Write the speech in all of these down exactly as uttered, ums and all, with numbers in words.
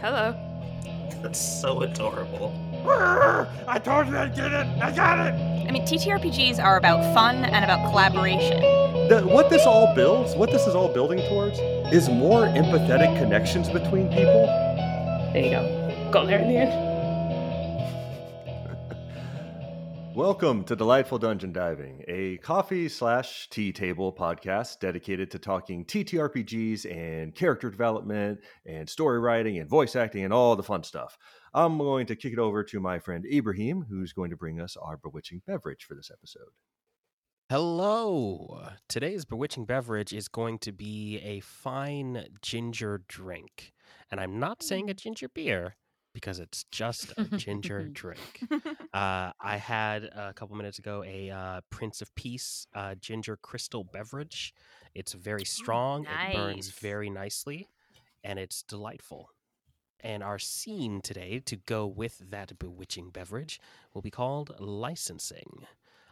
Hello. That's so adorable. I told you I did it! I got it! I mean, T T R P Gs are about fun and about collaboration. The, what this all builds, what this is all building towards, is more empathetic connections between people. There you go. Got there in the end. Welcome to Delightful Dungeon Diving, a coffee slash tea table podcast dedicated to talking T T R P Gs and character development and story writing and voice acting and all the fun stuff. I'm going to kick it over to my friend Ibrahim, who's going to bring us our bewitching beverage for this episode. Hello! Today's bewitching beverage is going to be a fine ginger drink. And I'm not saying a ginger beer, because it's just a ginger drink. Uh, I had, a couple minutes ago, a uh, Prince of Peace uh, ginger crystal beverage. It's very strong, nice. It burns very nicely, and it's delightful. And our scene today, to go with that bewitching beverage, will be called licensing.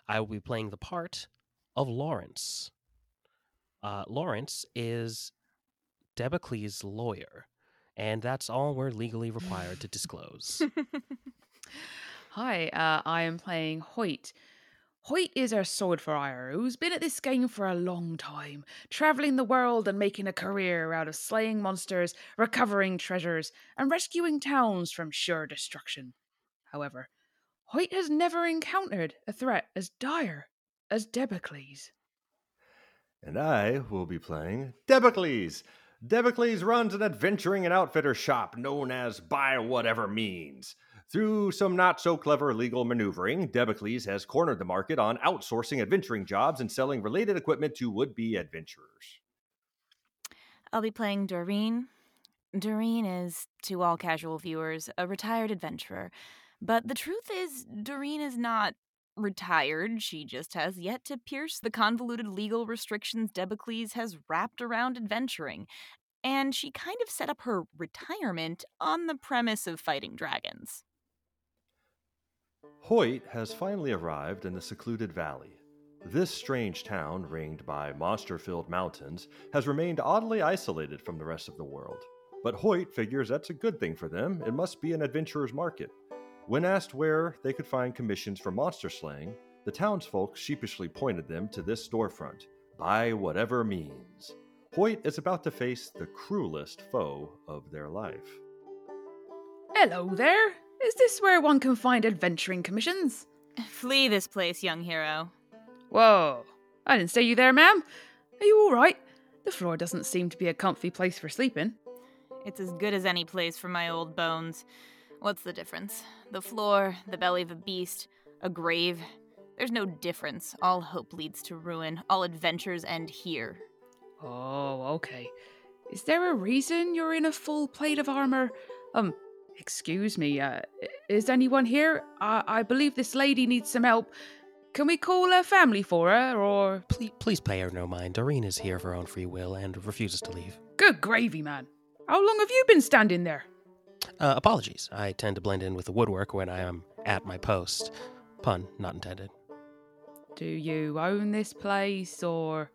I will be playing the part of Lawrence. Uh, Lawrence is Debacle's lawyer, and that's all we're legally required to disclose. Hi, uh, I am playing Hoyt. Hoyt is our sword flyer who's been at this game for a long time, travelling the world and making a career out of slaying monsters, recovering treasures, and rescuing towns from sure destruction. However, Hoyt has never encountered a threat as dire as Debacles. And I will be playing Debacles. Debacles runs an adventuring and outfitter shop known as Buy Whatever Means. Through some not-so-clever legal maneuvering, Debacles has cornered the market on outsourcing adventuring jobs and selling related equipment to would-be adventurers. I'll be playing Doreen. Doreen is, to all casual viewers, a retired adventurer. But the truth is, Doreen is not retired. She just has yet to pierce the convoluted legal restrictions Debacles has wrapped around adventuring. And she kind of set up her retirement on the premise of fighting dragons. Hoyt has finally arrived in the secluded valley. This strange town, ringed by monster-filled mountains, has remained oddly isolated from the rest of the world. But Hoyt figures that's a good thing for them. It must be an adventurer's market. When asked where they could find commissions for monster slaying, the townsfolk sheepishly pointed them to this storefront, By Whatever Means. Hoyt is about to face the cruelest foe of their life. Hello there! Is this where one can find adventuring commissions? Flee this place, young hero. Whoa. I didn't see you there, ma'am. Are you all right? The floor doesn't seem to be a comfy place for sleeping. It's as good as any place for my old bones. What's the difference? The floor, the belly of a beast, a grave. There's no difference. All hope leads to ruin. All adventures end here. Oh, okay. Is there a reason you're in a full plate of armor? Um... Excuse me, uh, is anyone here? I, I believe this lady needs some help. Can we call her family for her, or...? Please, please pay her no mind. Doreen is here of her own free will and refuses to leave. Good gravy, man. How long have you been standing there? Uh, apologies. I tend to blend in with the woodwork when I am at my post. Pun not intended. Do you own this place, or...?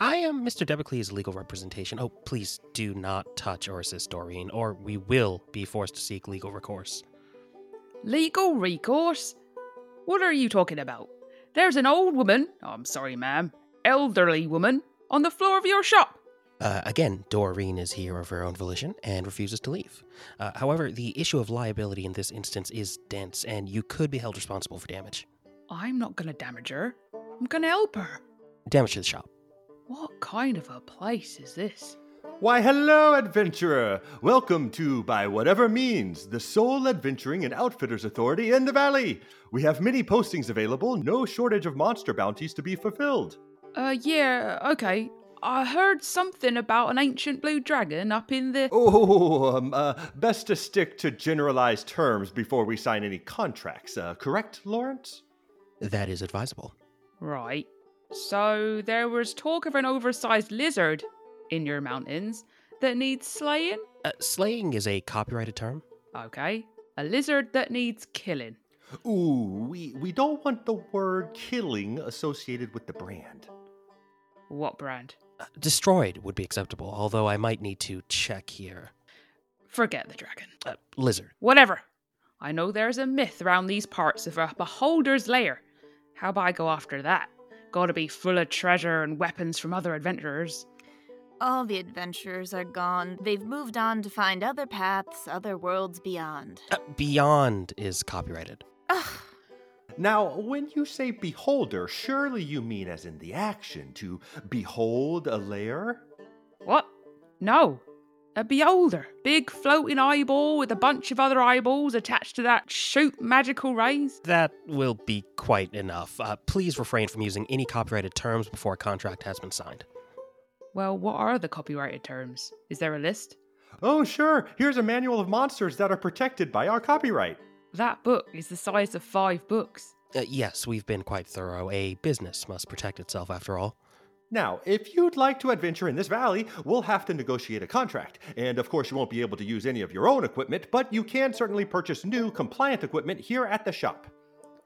I am Mister Debacles' legal representation. Oh, please do not touch or assist Doreen, or we will be forced to seek legal recourse. Legal recourse? What are you talking about? There's an old woman, oh, I'm sorry, ma'am, elderly woman, on the floor of your shop. Uh, again, Doreen is here of her own volition and refuses to leave. Uh, however, the issue of liability in this instance is dense, and you could be held responsible for damage. I'm not going to damage her. I'm going to help her. Damage to the shop. What kind of a place is this? Why, hello, adventurer! Welcome to By Whatever Means, the sole adventuring and outfitters authority in the valley. We have many postings available, no shortage of monster bounties to be fulfilled. Uh, yeah, okay. I heard something about an ancient blue dragon up in the... Oh, um, uh, best to stick to generalized terms before we sign any contracts, uh, correct, Lawrence? That is advisable. Right. So there was talk of an oversized lizard in your mountains that needs slaying? Uh, slaying is a copyrighted term. Okay. A lizard that needs killing. Ooh, we, we don't want the word killing associated with the brand. What brand? Uh, destroyed would be acceptable, although I might need to check here. Forget the dragon. Uh, lizard. Whatever. I know there's a myth around these parts of a beholder's lair. How about I go after that? Gotta be full of treasure and weapons from other adventurers. All the adventurers are gone. They've moved on to find other paths, other worlds beyond. Uh, beyond is copyrighted. Ugh. Now, when you say beholder, surely you mean as in the action, to behold a lair? What? No. A beholder. Big floating eyeball with a bunch of other eyeballs attached to that shoot magical rays. That will be quite enough. Uh, please refrain from using any copyrighted terms before a contract has been signed. Well, what are the copyrighted terms? Is there a list? Oh, sure. Here's a manual of monsters that are protected by our copyright. That book is the size of five books. Uh, yes, we've been quite thorough. A business must protect itself, after all. Now, if you'd like to adventure in this valley, we'll have to negotiate a contract. And of course, you won't be able to use any of your own equipment, but you can certainly purchase new, compliant equipment here at the shop.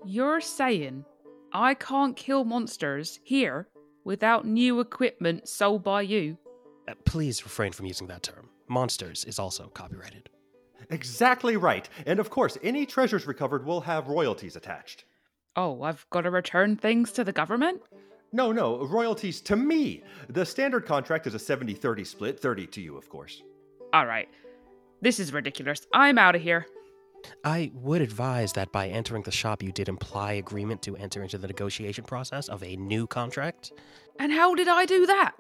You're saying I can't kill monsters here without new equipment sold by you? Uh, please refrain from using that term. Monsters is also copyrighted. Exactly right. And of course, any treasures recovered will have royalties attached. Oh, I've got to return things to the government? No, no, royalties to me. The standard contract is a seventy thirty split, thirty to you, of course. All right. This is ridiculous. I'm out of here. I would advise that by entering the shop, you did imply agreement to enter into the negotiation process of a new contract. And how did I do that?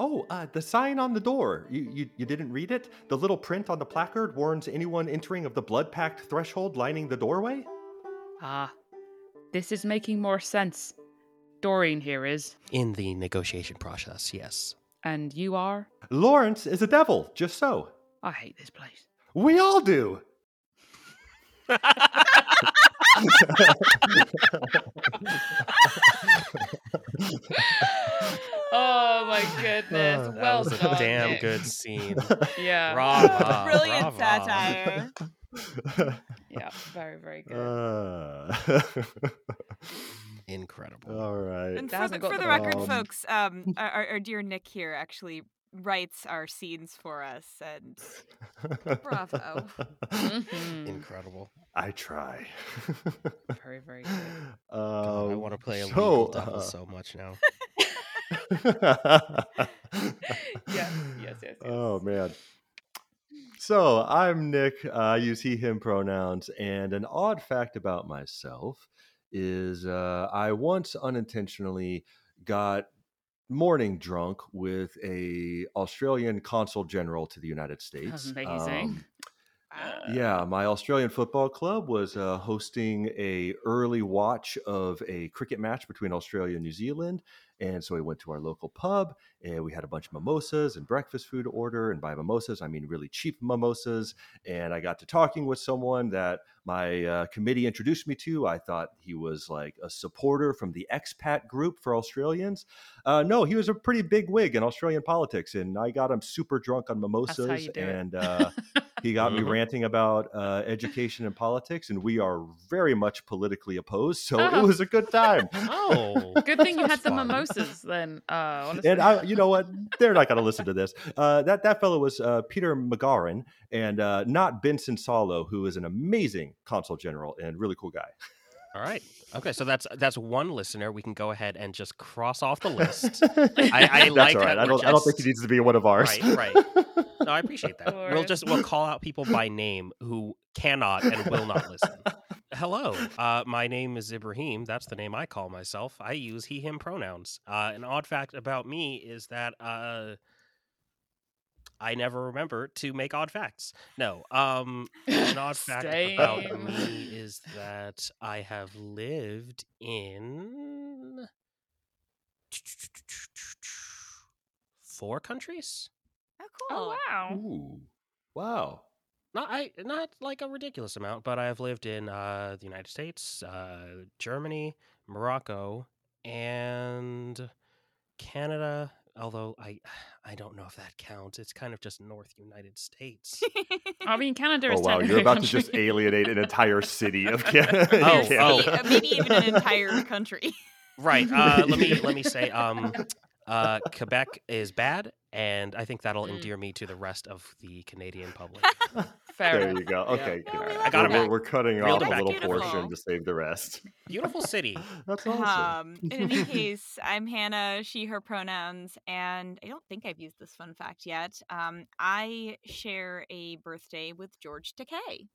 Oh, uh, the sign on the door. You, you you didn't read it? The little print on the placard warns anyone entering of the blood-packed threshold lining the doorway? Ah, uh, this is making more sense. Doreen here is. In the negotiation process, yes. And you are? Lawrence is a devil, just so. I hate this place. We all do! Oh my goodness. Well done. That was a damn good scene. Yeah. Bravo. Brilliant Bravo. Satire. Yeah, very, very good. Uh... Incredible. All right. And for the, for the record, um... folks, um, our, our dear Nick here actually writes our scenes for us, and bravo. Mm-hmm. Incredible. I try. Very, very good. Uh, God, I want to play a legal so, devil uh... so much now. yes, yes, yes, yes. Oh, man. So, I'm Nick. I uh, use he, him pronouns. And an odd fact about myself is uh, I once unintentionally got morning drunk with a Australian consul general to the United States. Amazing. Um, uh, yeah, my Australian football club was uh, hosting a early watch of a cricket match between Australia and New Zealand. And so we went to our local pub, and we had a bunch of mimosas and breakfast food to order. And by mimosas, I mean really cheap mimosas. And I got to talking with someone that my uh, committee introduced me to. I thought he was like a supporter from the expat group for Australians. Uh, no, he was a pretty big wig in Australian politics, and I got him super drunk on mimosas. And uh, he got me ranting about uh, education and politics, and we are very much politically opposed. So oh. It was a good time. Oh, good thing you had some mimosas. Then, uh, and I, you know what? They're not going to listen to this. Uh, that that fellow was uh, Peter McGarren, and uh, not Benson Solo, who is an amazing consul general and really cool guy. All right. Okay. So that's that's one listener. We can go ahead and just cross off the list. I, I that's like all right. That I, don't, just... I don't think he needs to be one of ours. Right. Right. No, I appreciate that. Lord. We'll just we'll call out people by name who cannot and will not listen. Hello, uh, my name is Ibrahim. That's the name I call myself. I use he, him pronouns. Uh, an odd fact about me is that uh, I never remember to make odd facts. No, um, an odd fact about me is that I have lived in four countries. Oh, cool. Oh, wow. Ooh. Wow. Not I, not like a ridiculous amount, but I've lived in uh, the United States, uh, Germany, Morocco, and Canada. Although I, I don't know if that counts. It's kind of just North United States. I mean, Canada is. Oh wow, you're about country. To just alienate an entire city of Canada. Oh, Canada. Oh. Maybe even an entire country. Right. Uh, let me let me say. Um, uh, Quebec is bad. And I think that'll mm. endear me to the rest of the Canadian public. Fair there enough. You go. Okay. Yeah. Right. I got we're, it. We're cutting Reeled off a little Beautiful. portion to save the rest. Beautiful city. That's awesome. Um, in any case, I'm Hannah, she, her pronouns, and I don't think I've used this fun fact yet. Um, I share a birthday with George Takei.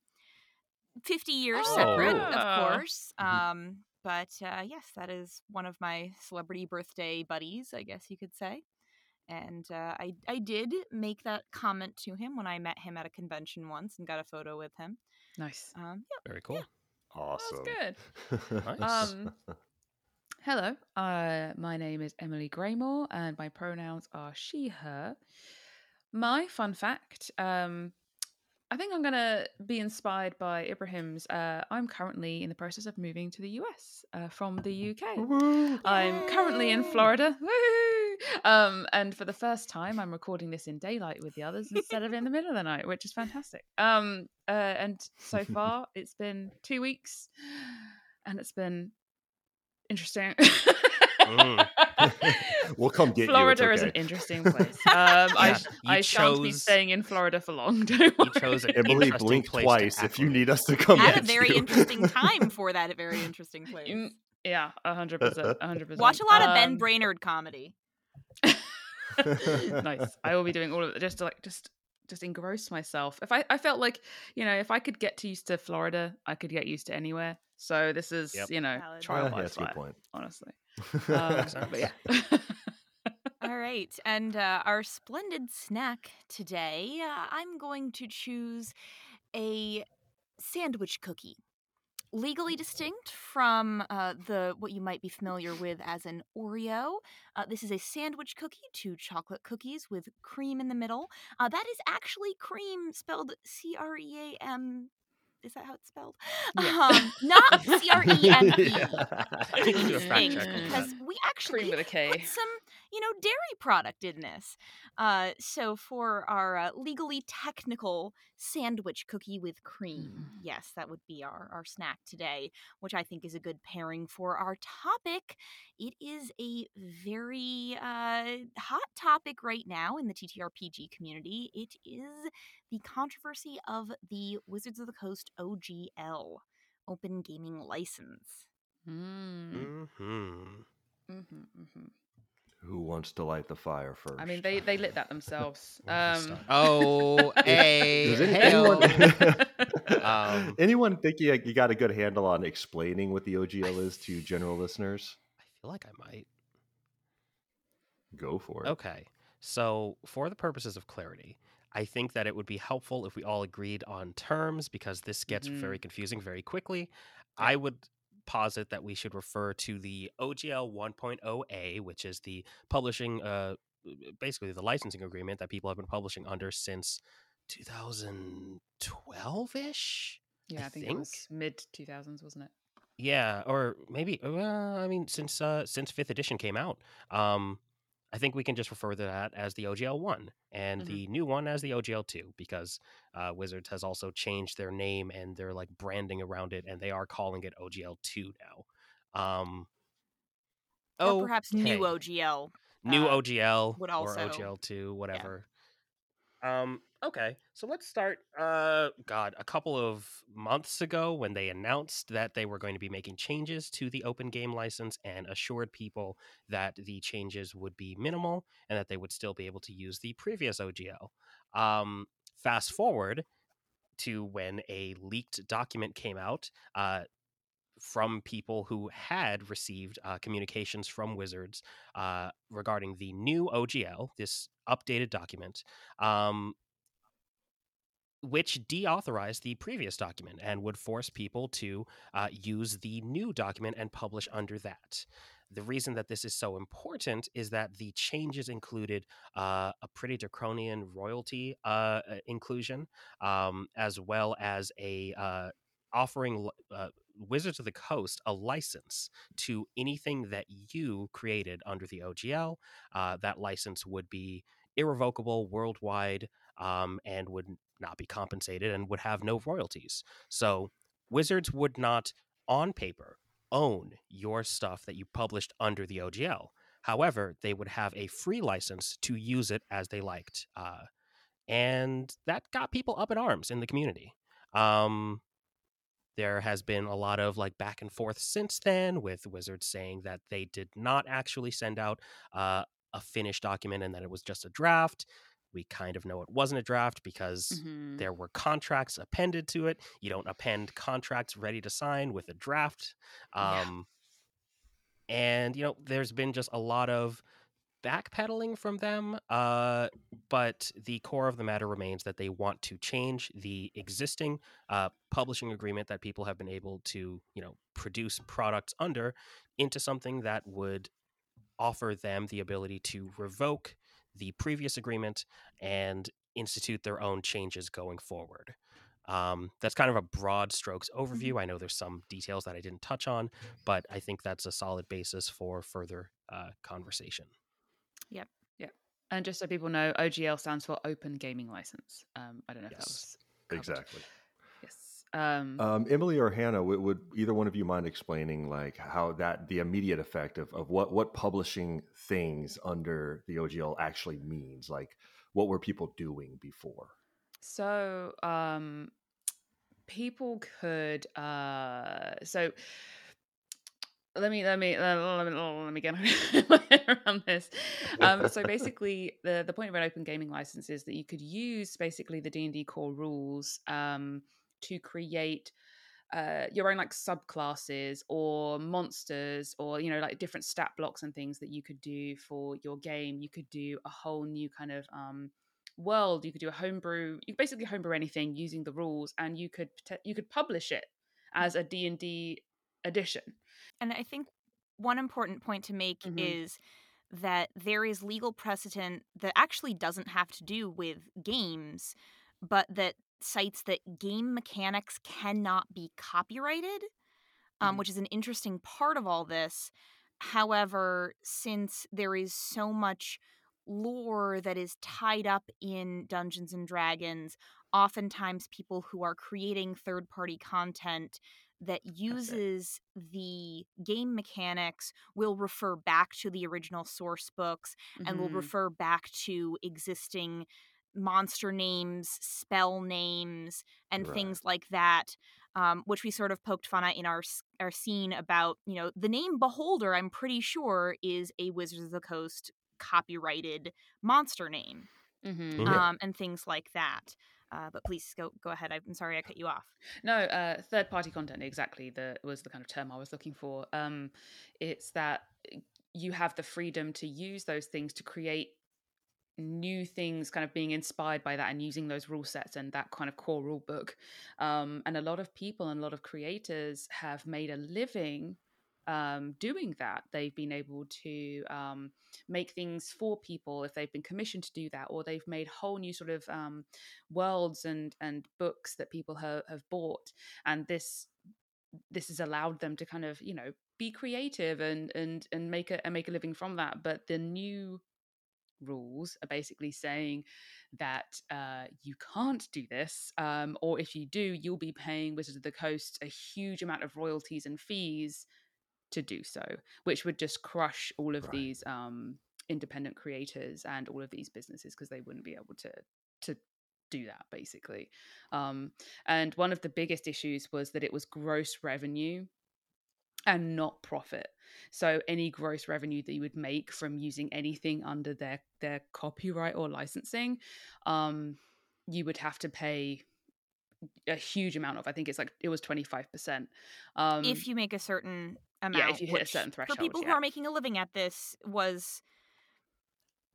fifty years oh. separate, of course. Um, but uh, yes, that is one of my celebrity birthday buddies, I guess you could say. And uh, I I did make that comment to him when I met him at a convention once and got a photo with him. Nice. Um, yep. Very cool. Yeah. Awesome. That was good. Nice. Um, hello. Uh, my name is Emily Graymore, and my pronouns are she, her. My fun fact, um, I think I'm going to be inspired by Ibrahim's. Uh, I'm currently in the process of moving to the U S uh, from the U K. Woo-hoo. I'm currently in Florida. Woo-hoo. Um, and for the first time, I'm recording this in daylight with the others instead of in the middle of the night, which is fantastic. Um, uh, and so far, it's been two weeks, and it's been interesting. mm. We'll come get Florida you. Florida okay. is an interesting place. Um, yeah, I, I chose... shan't be staying in Florida for long. Don't worry. You chose an Emily blinked twice if you need us to come. Had a very you. interesting time for that. A very interesting place. You, yeah, a hundred percent, a hundred percent. Watch a lot of um, Ben Brainerd comedy. Nice. I will be doing all of it just to like just just engross myself. If I, I felt like, you know, if I could get used to Florida, I could get used to anywhere. So this is, yep. you know, trial by fire, honestly. Um, but yeah. All right. And uh, our splendid snack today, uh, I'm going to choose a sandwich cookie. Legally distinct from uh, the what you might be familiar with as an Oreo. Uh, this is a sandwich cookie, two chocolate cookies with cream in the middle. Uh, that is actually cream spelled C R E A M. Is that how it's spelled? Yeah. Um, not C R E M E. I think you do a fact check on that. Because we actually cream with a K. Put some, you know, dairy product in this. Uh, so for our uh, legally technical sandwich cookie with cream, mm. yes, that would be our, our snack today, which I think is a good pairing for our topic. It is a very uh, hot topic right now in the T T R P G community. It is the controversy of the Wizards of the Coast O G L, Open Game License. Mm. Mm-hmm. Mm-hmm, mm-hmm. Who wants to light the fire first? I mean, they, they lit that themselves. Um, oh, hey. Does anyone, um, anyone think you, you got a good handle on explaining what the O G L is to general listeners? I feel like I might. Go for it. Okay. So for the purposes of clarity, I think that it would be helpful if we all agreed on terms, because this gets mm. very confusing very quickly. Yeah. I would... posit that we should refer to the O G L one point oh A, which is the publishing, uh, basically the licensing agreement that people have been publishing under since twenty twelve ish. Yeah, I, I think, think it was mid two thousands, wasn't it? Yeah, or maybe. Uh, I mean, since uh, since fifth edition came out, um, I think we can just refer to that as the O G L one and mm-hmm. the new one as the O G L two, because uh, Wizards has also changed their name and their like branding around it, and they are calling it O G L two now. Um, or okay. perhaps new O G L. New uh, O G L would also... or O G L two, whatever. Yeah. Um, okay, so let's start. Uh, God, a couple of months ago when they announced that they were going to be making changes to the Open Game License and assured people that the changes would be minimal and that they would still be able to use the previous O G L. Um, fast forward to when a leaked document came out uh, from people who had received uh, communications from Wizards uh, regarding the new O G L, this updated document, um, which deauthorized the previous document and would force people to uh, use the new document and publish under that. The reason that this is so important is that the changes included uh, a pretty draconian royalty uh, inclusion, um, as well as a uh, offering uh, Wizards of the Coast a license to anything that you created under the O G L. Uh, that license would be irrevocable worldwide, um, and would not be compensated and would have no royalties. So Wizards would not, on paper, own your stuff that you published under the O G L. However, they would have a free license to use it as they liked. Uh, and that got people up in arms in the community. Um, there has been a lot of like back and forth since then, with Wizards saying that they did not actually send out uh, a finished document and that it was just a draft. We kind of know it wasn't a draft because mm-hmm. there were contracts appended to it. You don't append contracts ready to sign with a draft. Um, yeah. And, you know, there's been just a lot of backpedaling from them. Uh, but the core of the matter remains that they want to change the existing uh, publishing agreement that people have been able to, you know, produce products under into something that would offer them the ability to revoke the previous agreement and institute their own changes going forward. Um, that's kind of a broad strokes overview. Mm-hmm. I know there's some details that I didn't touch on, but I think that's a solid basis for further uh, conversation. Yep, yep. And just so people know, O G L stands for Open Gaming License. Um, I don't know yes. if that was covered. Exactly. Yes. Um, um, Emily or Hannah, would, would either one of you mind explaining like how that the immediate effect of, of what what publishing things under the O G L actually means? Like, what were people doing before? So um, people could uh, so. Let me let me let me let me get around this. Um, so basically, the the point of an open gaming license is that you could use basically the D and D core rules um, to create uh, your own like subclasses or monsters, or you know like different stat blocks and things that you could do for your game. You could do a whole new kind of um, world. You could do a homebrew. You could basically homebrew anything using the rules, and you could you could publish it as a D and D edition. And I think one important point to make mm-hmm. is that there is legal precedent that actually doesn't have to do with games, but that cites that game mechanics cannot be copyrighted, um, mm-hmm. which is an interesting part of all this. However, since there is so much lore that is tied up in Dungeons and Dragons, oftentimes people who are creating third-party content that uses the game mechanics will refer back to the original source books mm-hmm. and will refer back to existing monster names, spell names, and right. things like that, um, which we sort of poked fun at in our our scene about, you know, the name Beholder, I'm pretty sure, is a Wizards of the Coast copyrighted monster name mm-hmm. um, yeah. and things like that. Uh, but please go go ahead. I'm sorry I cut you off. No, uh, third party content exactly the was the kind of term I was looking for. Um, it's that you have the freedom to use those things to create new things, kind of being inspired by that and using those rule sets and that kind of core rule book. Um, and a lot of people and a lot of creators have made a living um doing that. They've been able to um make things for people if they've been commissioned to do that, or they've made whole new sort of um worlds and and books that people have, have bought, and this this has allowed them to kind of, you know, be creative and and and make a and make a living from that. But the new rules are basically saying that uh, you can't do this, um or if you do, you'll be paying Wizards of the Coast a huge amount of royalties and fees to do so, which would just crush all of right. these um, independent creators and all of these businesses, because they wouldn't be able to to do that basically. Um, and one of the biggest issues was that it was gross revenue and not profit. So any gross revenue that you would make from using anything under their their copyright or licensing, um, you would have to pay a huge amount of. I think it's like it was twenty-five percent. Um, if you make a certain amount, yeah, if you hit a certain threshold. For people yeah. who are making a living at this, was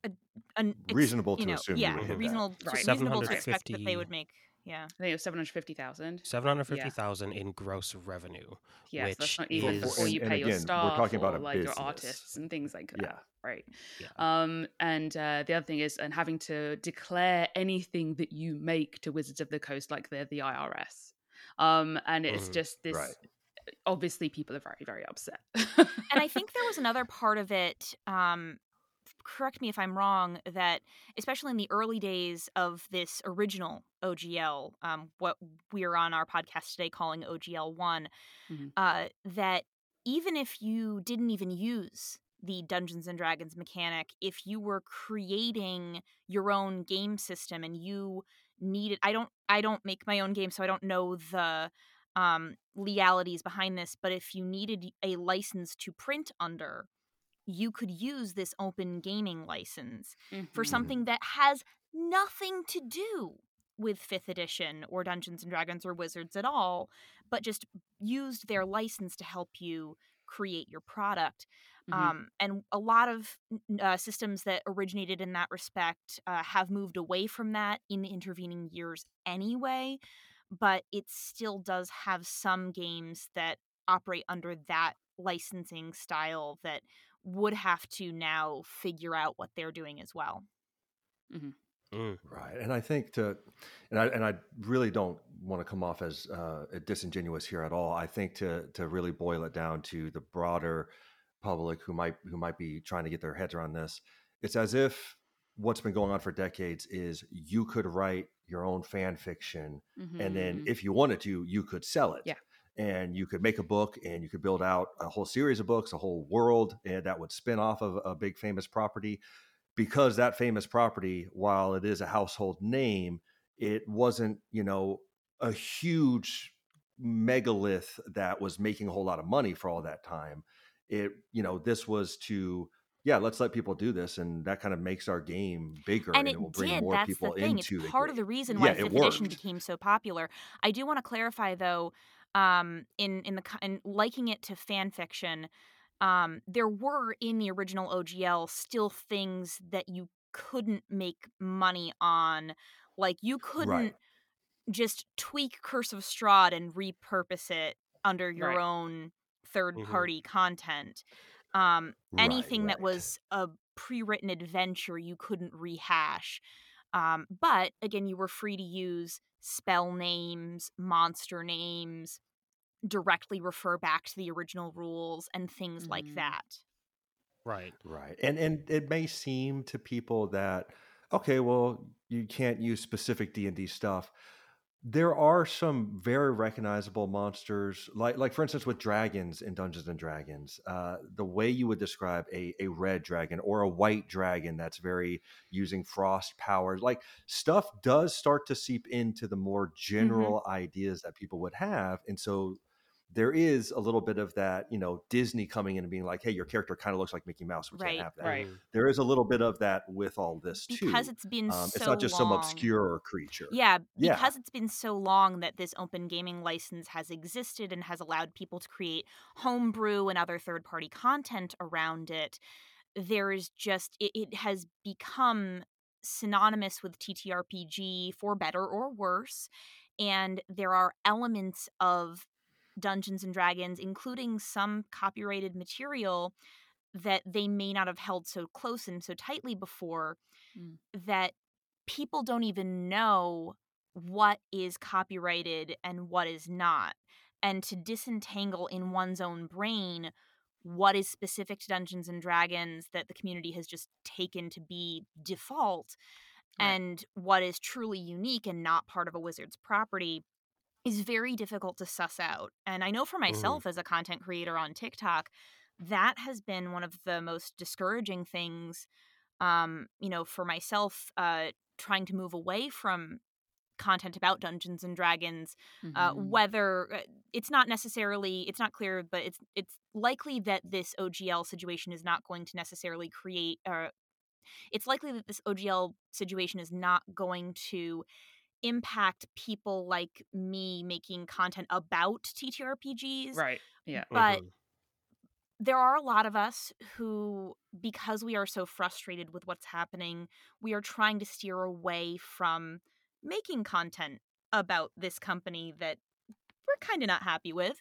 a, an ex- reasonable to you know, assume. Yeah, you would reasonable, hit that. Right. reasonable to expect that they would make. Yeah, I think it was seven hundred fifty thousand. Seven hundred fifty thousand yeah. in gross revenue. Yeah, which so that's not even is... before you and, pay and again, your staff, we're talking about or like business. Your artists and things like that. Yeah. Right. Yeah. Um, and uh, the other thing is, and having to declare anything that you make to Wizards of the Coast, like they're the I R S. Um, and it's mm-hmm. just this. Right. Obviously people are very, very upset. And I think there was another part of it, um, correct me if I'm wrong, that especially in the early days of this original O G L, um, what we're on our podcast today calling O G L one, mm-hmm. uh, that even if you didn't even use the Dungeons and Dragons mechanic if you were creating your own game system and you needed, I don't I don't make my own game, so I don't know the um, legalities behind this, but if you needed a license to print under, you could use this open gaming license mm-hmm. for something that has nothing to do with fifth edition or Dungeons and Dragons or Wizards at all, but just used their license to help you create your product. Mm-hmm. Um, and a lot of uh, systems that originated in that respect uh, have moved away from that in the intervening years anyway, but it still does have some games that operate under that licensing style that would have to now figure out what they're doing as well. Mm-hmm. Mm. Right. And I think to, and I, and I really don't want to come off as uh, disingenuous here at all. I think to, to really boil it down to the broader public who might, who might be trying to get their heads around this, it's as if what's been going on for decades is you could write your own fan fiction. Mm-hmm. And then if you wanted to, you could sell it. Yeah. And you could make a book and you could build out a whole series of books, a whole world, and that would spin off of a big famous property. Because that famous property, while it is a household name, it wasn't, you know, a huge megalith that was making a whole lot of money for all that time. It, you know, this was to, yeah, let's let people do this. And that kind of makes our game bigger. And, and it, it will bring did. more That's people the thing. into it. It's part of the reason why yeah, fifth edition became so popular. I do want to clarify, though, um, in, in, the, in liking it to fan fiction, Um, there were in the original O G L still things that you couldn't make money on. Like you couldn't right. just tweak Curse of Strahd and repurpose it under your right. own third-party mm-hmm. content. Um, anything right, right. that was a pre-written adventure you couldn't rehash. Um, but again, you were free to use spell names, monster names, directly refer back to the original rules and things mm. like that. Right. Right. And and it may seem to people that, okay, well, you can't use specific D and D stuff. There are some very recognizable monsters, like like for instance with dragons in Dungeons and Dragons, uh, the way you would describe a a red dragon or a white dragon that's very using frost powers, like stuff does start to seep into the more general mm-hmm. ideas that people would have. And so there is a little bit of that, you know, Disney coming in and being like, hey, your character kind of looks like Mickey Mouse. We right, can't have that. Right. There is a little bit of that with all this, because too. Because it's been um, so long. It's not just long. some obscure creature. Yeah, because yeah. it's been so long that this open gaming license has existed and has allowed people to create homebrew and other third-party content around it. There is just, it, it has become synonymous with T T R P G for better or worse. And there are elements of Dungeons and Dragons, including some copyrighted material that they may not have held so close and so tightly before, mm. that people don't even know what is copyrighted and what is not. And to disentangle in one's own brain what is specific to Dungeons and Dragons that the community has just taken to be default right. and what is truly unique and not part of a Wizard's property is very difficult to suss out. And I know for myself mm. as a content creator on TikTok, that has been one of the most discouraging things, um, you know, for myself, uh, trying to move away from content about Dungeons and Dragons, mm-hmm. uh, whether it's not necessarily, it's not clear, but it's it's likely that this O G L situation is not going to necessarily create, uh, it's likely that this O G L situation is not going to impact people like me making content about T T R P Gs. Right. Yeah. But mm-hmm. there are a lot of us who, because we are so frustrated with what's happening, we are trying to steer away from making content about this company that we're kind of not happy with.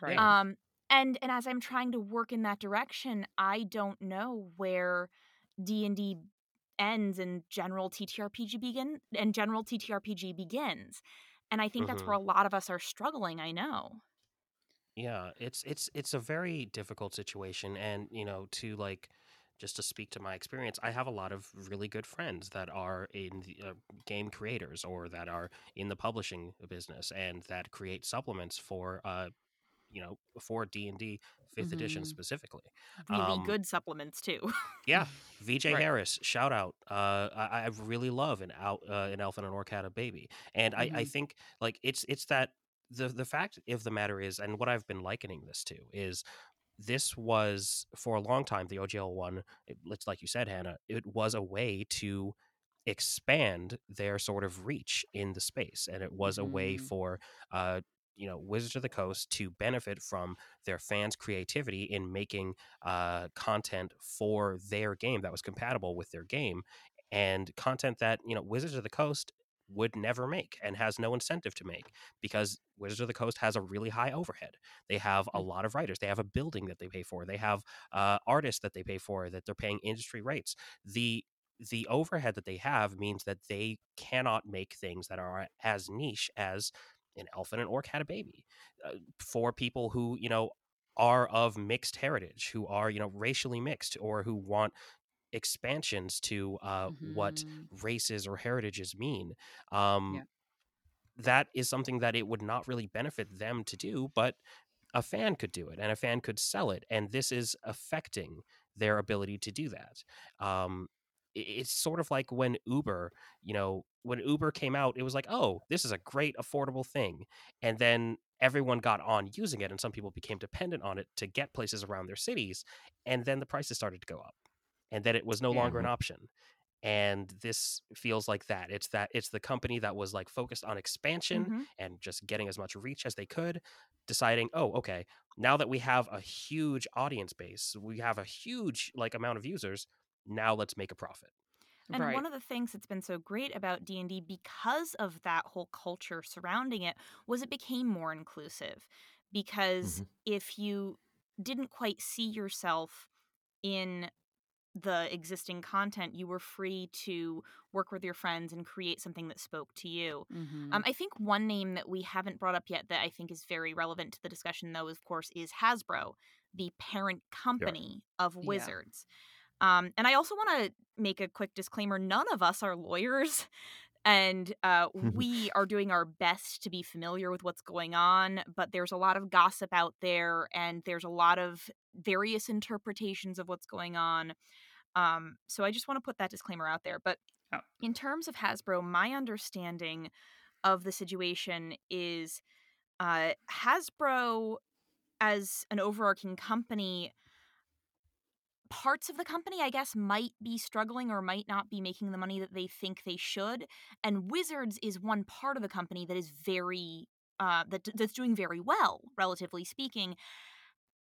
Right. Um, and, and as I'm trying to work in that direction, I don't know where D and D ends and general T T R P G begin and general T T R P G begins, and I think mm-hmm. that's where a lot of us are struggling. I know. Yeah, it's it's it's a very difficult situation, and you know, to like just to speak to my experience, I have a lot of really good friends that are in the, uh, game creators or that are in the publishing business and that create supplements for uh, you know, for D and D fifth mm-hmm. edition specifically. Really um, good supplements too. yeah. V J right. Harris, shout out. Uh, I, I really love an, out, uh, an elf and an orc had a baby. And mm-hmm. I, I think like it's, it's that the, the fact of the matter is, and what I've been likening this to is this was for a long time, the O G L one, it's like you said, Hannah, it was a way to expand their sort of reach in the space. And it was a mm-hmm. way for, uh, you know, Wizards of the Coast to benefit from their fans' creativity in making uh, content for their game that was compatible with their game, and content that, you know, Wizards of the Coast would never make and has no incentive to make, because Wizards of the Coast has a really high overhead. They have a lot of writers. They have a building that they pay for. They have uh, artists that they pay for, that they're paying industry rates. The The overhead that they have means that they cannot make things that are as niche as an elf and an orc had a baby uh, for people who, you know, are of mixed heritage, who are, you know, racially mixed, or who want expansions to uh, mm-hmm. what races or heritages mean. Um, yeah. That is something that it would not really benefit them to do, but a fan could do it, and a fan could sell it. And this is affecting their ability to do that. Um, It's sort of like when Uber, you know, when Uber came out, it was like, oh, this is a great affordable thing. And then everyone got on using it, and some people became dependent on it to get places around their cities. And then the prices started to go up, and then it was no yeah. longer an option. And this feels like that. It's that it's the company that was like focused on expansion mm-hmm. and just getting as much reach as they could, deciding, oh, okay, now that we have a huge audience base, we have a huge like amount of users. Now let's make a profit. And right. one of the things that's been so great about D and D, because of that whole culture surrounding it, was it became more inclusive. Because mm-hmm. if you didn't quite see yourself in the existing content, you were free to work with your friends and create something that spoke to you. Mm-hmm. Um, I think one name that we haven't brought up yet that I think is very relevant to the discussion, though, of course, is Hasbro, the parent company yeah. of Wizards. Yeah. Um, and I also want to make a quick disclaimer. None of us are lawyers, and uh, we are doing our best to be familiar with what's going on. But there's a lot of gossip out there, and there's a lot of various interpretations of what's going on. Um, so I just want to put that disclaimer out there. But oh. in terms of Hasbro, my understanding of the situation is uh, Hasbro, as an overarching company, parts of the company, I guess, might be struggling or might not be making the money that they think they should. And Wizards is one part of the company that is very, uh, that that's doing very well, relatively speaking.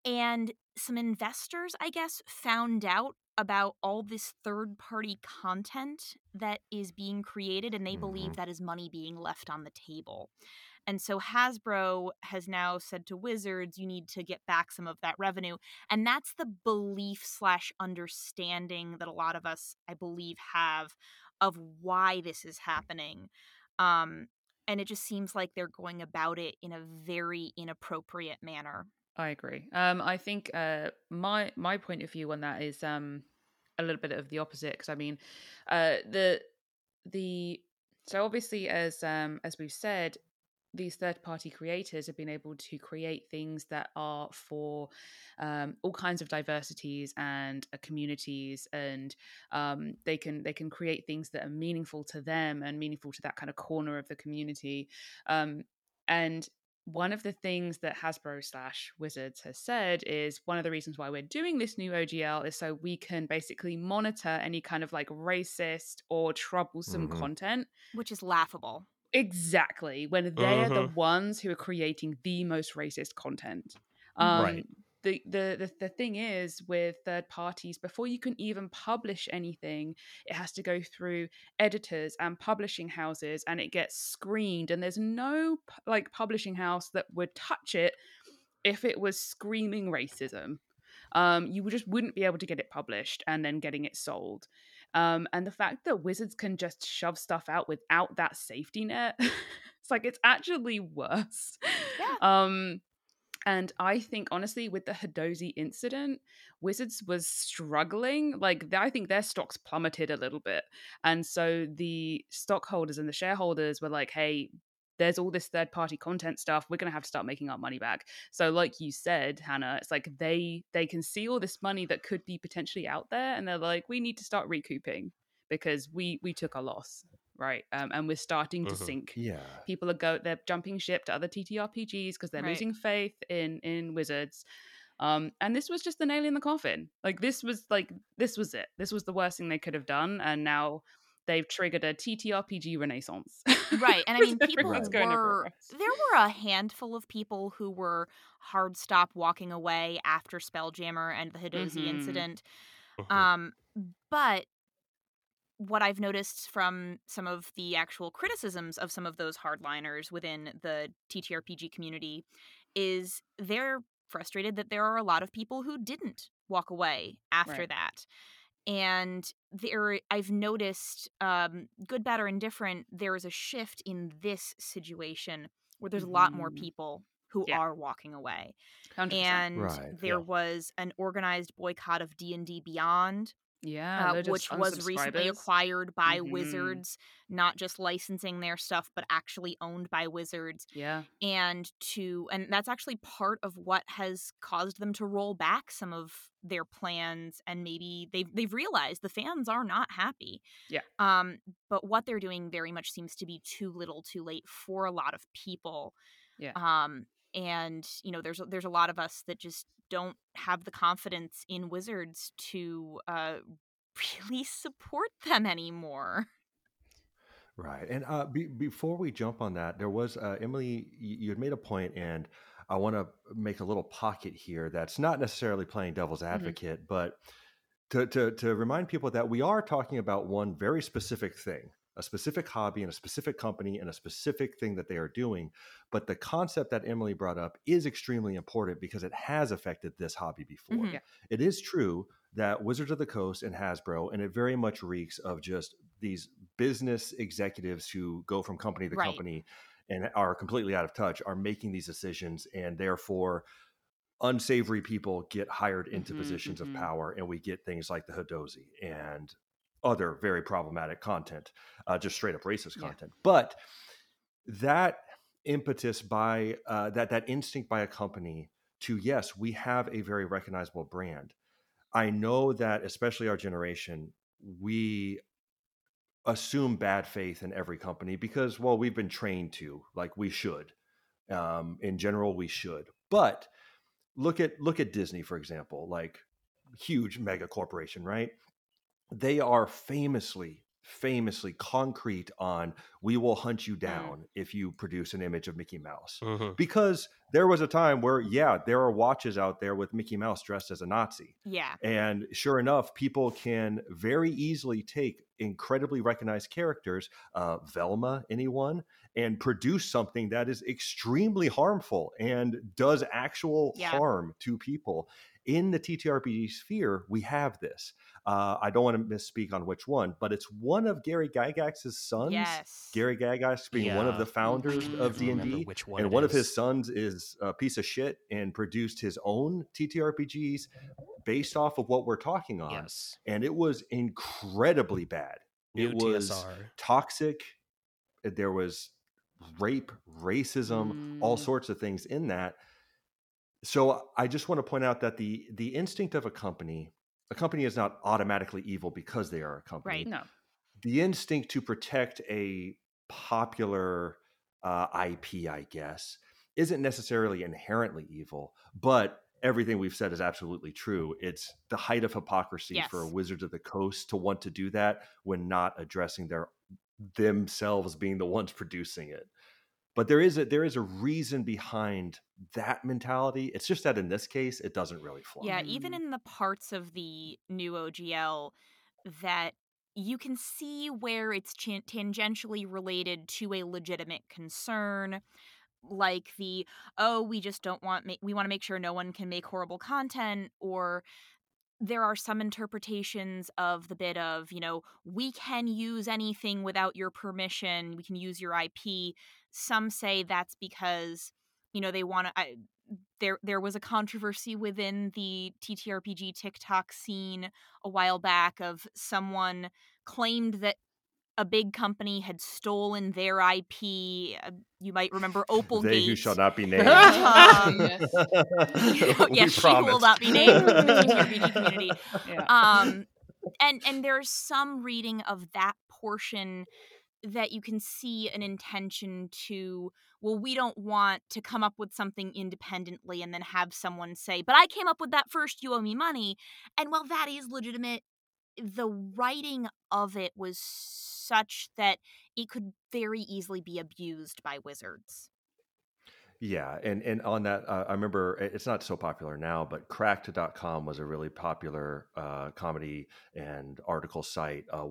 And some investors, I guess, found out about all this third-party content that is being created, and they believe that is money being left on the table. And so Hasbro has now said to Wizards, you need to get back some of that revenue. And that's the belief slash understanding that a lot of us, I believe, have of why this is happening. Um, and it just seems like they're going about it in a very inappropriate manner. I agree. Um, I think uh, my my point of view on that is um, a little bit of the opposite. Because, I mean, uh, the the so obviously, as um, as we've said, these third-party creators have been able to create things that are for um, all kinds of diversities and uh, communities, and um, they can they can create things that are meaningful to them and meaningful to that kind of corner of the community. Um, and one of the things that Hasbro slash Wizards has said is one of the reasons why we're doing this new O G L is so we can basically monitor any kind of like racist or troublesome mm-hmm. content, which is laughable. Exactly, when they're uh-huh. the ones who are creating the most racist content. Um, right. The, the the the thing is with third parties, before you can even publish anything, it has to go through editors and publishing houses, and it gets screened. And there's no like publishing house that would touch it if it was screaming racism. Um, you just wouldn't be able to get it published and then getting it sold. Um, and the fact that Wizards can just shove stuff out without that safety net, it's like it's actually worse. Yeah. Um, and I think, honestly, with the Hadozee incident, Wizards was struggling. Like, I think their stocks plummeted a little bit. And so the stockholders and the shareholders were like, hey, there's all this third party content stuff. We're going to have to start making our money back. So like you said, Hannah, it's like they they can see all this money that could be potentially out there, and they're like, we need to start recouping because we we took a loss, right? Um, and we're starting to mm-hmm. sink. Yeah, people are go they're jumping ship to other T T R P Gs because they're right. losing faith in in Wizards. Um, and this was just the nail in the coffin. Like this was like this was it. This was the worst thing they could have done, and now they've triggered a T T R P G renaissance. Right. And I mean, people right. were, there were a handful of people who were hard stop walking away after Spelljammer and the Hadozee mm-hmm. incident. Uh-huh. Um, but what I've noticed from some of the actual criticisms of some of those hardliners within the T T R P G community is they're frustrated that there are a lot of people who didn't walk away after right. that. And there, I've noticed, um, good, bad, or indifferent, there is a shift in this situation where there's a lot more people who yeah. are walking away. one hundred percent. And right, there yeah. was an organized boycott of D and D Beyond, yeah, uh, which was recently acquired by mm-hmm. Wizards, not just licensing their stuff, but actually owned by Wizards. Yeah, and to and that's actually part of what has caused them to roll back some of their plans, and maybe they've they've realized the fans are not happy. Yeah, um, but what they're doing very much seems to be too little, too late for a lot of people. Yeah, um, and you know, there's there's a lot of us that just don't have the confidence in Wizards to uh, really support them anymore. Right. And uh, be- before we jump on that, there was, uh, Emily, you had made a point, and I want to make a little pocket here that's not necessarily playing devil's advocate, mm-hmm. but to, to, to remind people that we are talking about one very specific thing, a specific hobby and a specific company and a specific thing that they are doing. But the concept that Emily brought up is extremely important because it has affected this hobby before. Mm-hmm. Yeah. It is true that Wizards of the Coast and Hasbro, and it very much reeks of just these business executives who go from company to right. company and are completely out of touch, are making these decisions, and therefore unsavory people get hired into mm-hmm, positions mm-hmm. of power, and we get things like the Hadozee and other very problematic content, uh, just straight up racist yeah. content. But that impetus by uh, that, that instinct by a company to, yes, we have a very recognizable brand. I know that especially our generation, we assume bad faith in every company because, well, we've been trained to, like we should, um, in general, we should, but look at, look at Disney, for example, like huge mega corporation, right? They are famously, famously concrete on, we will hunt you down if you produce an image of Mickey Mouse. Mm-hmm. Because there was a time where, yeah, there are watches out there with Mickey Mouse dressed as a Nazi. Yeah. And sure enough, people can very easily take incredibly recognized characters, uh, Velma, anyone, and produce something that is extremely harmful and does actual yeah. harm to people. In the T T R P G sphere, we have this. Uh, I don't want to misspeak on which one, but it's one of Gary Gygax's sons. Yes. Gary Gygax being yeah. one of the founders of D and D. Which one and one is. Of his sons is a piece of shit and produced his own T T R P Gs based off of what we're talking on. Yes. And it was incredibly bad. New it was T S R. Toxic. There was rape, racism, mm. all sorts of things in that. So I just want to point out that the the instinct of a company, a company is not automatically evil because they are a company. Right, no. The instinct to protect a popular uh, I P, I guess, isn't necessarily inherently evil, but everything we've said is absolutely true. It's the height of hypocrisy yes. for Wizards of the Coast to want to do that when not addressing their themselves being the ones producing it. But there is a there is a reason behind that mentality. It's just that in this case, it doesn't really fly. Yeah, even in the parts of the new O G L that you can see where it's ch- tangentially related to a legitimate concern, like the oh, we just don't want ma- we want to make sure no one can make horrible content, or there are some interpretations of the bit of, you know, we can use anything without your permission. We can use your I P. Some say that's because, you know, they want to. There, there was a controversy within the T T R P G TikTok scene a while back of someone claimed that a big company had stolen their I P. Uh, you might remember Opal Gate. They who shall not be named. Um, yes, you know, yes she will not be named from the T T R P G community. Yeah. Um, and, and there's some reading of that portion that you can see an intention to, well, we don't want to come up with something independently and then have someone say, but I came up with that first, you owe me money. And while that is legitimate, the writing of it was such that it could very easily be abused by Wizards. Yeah, and and on that, uh, I remember, it's not so popular now, but Cracked dot com was a really popular uh, comedy and article site uh,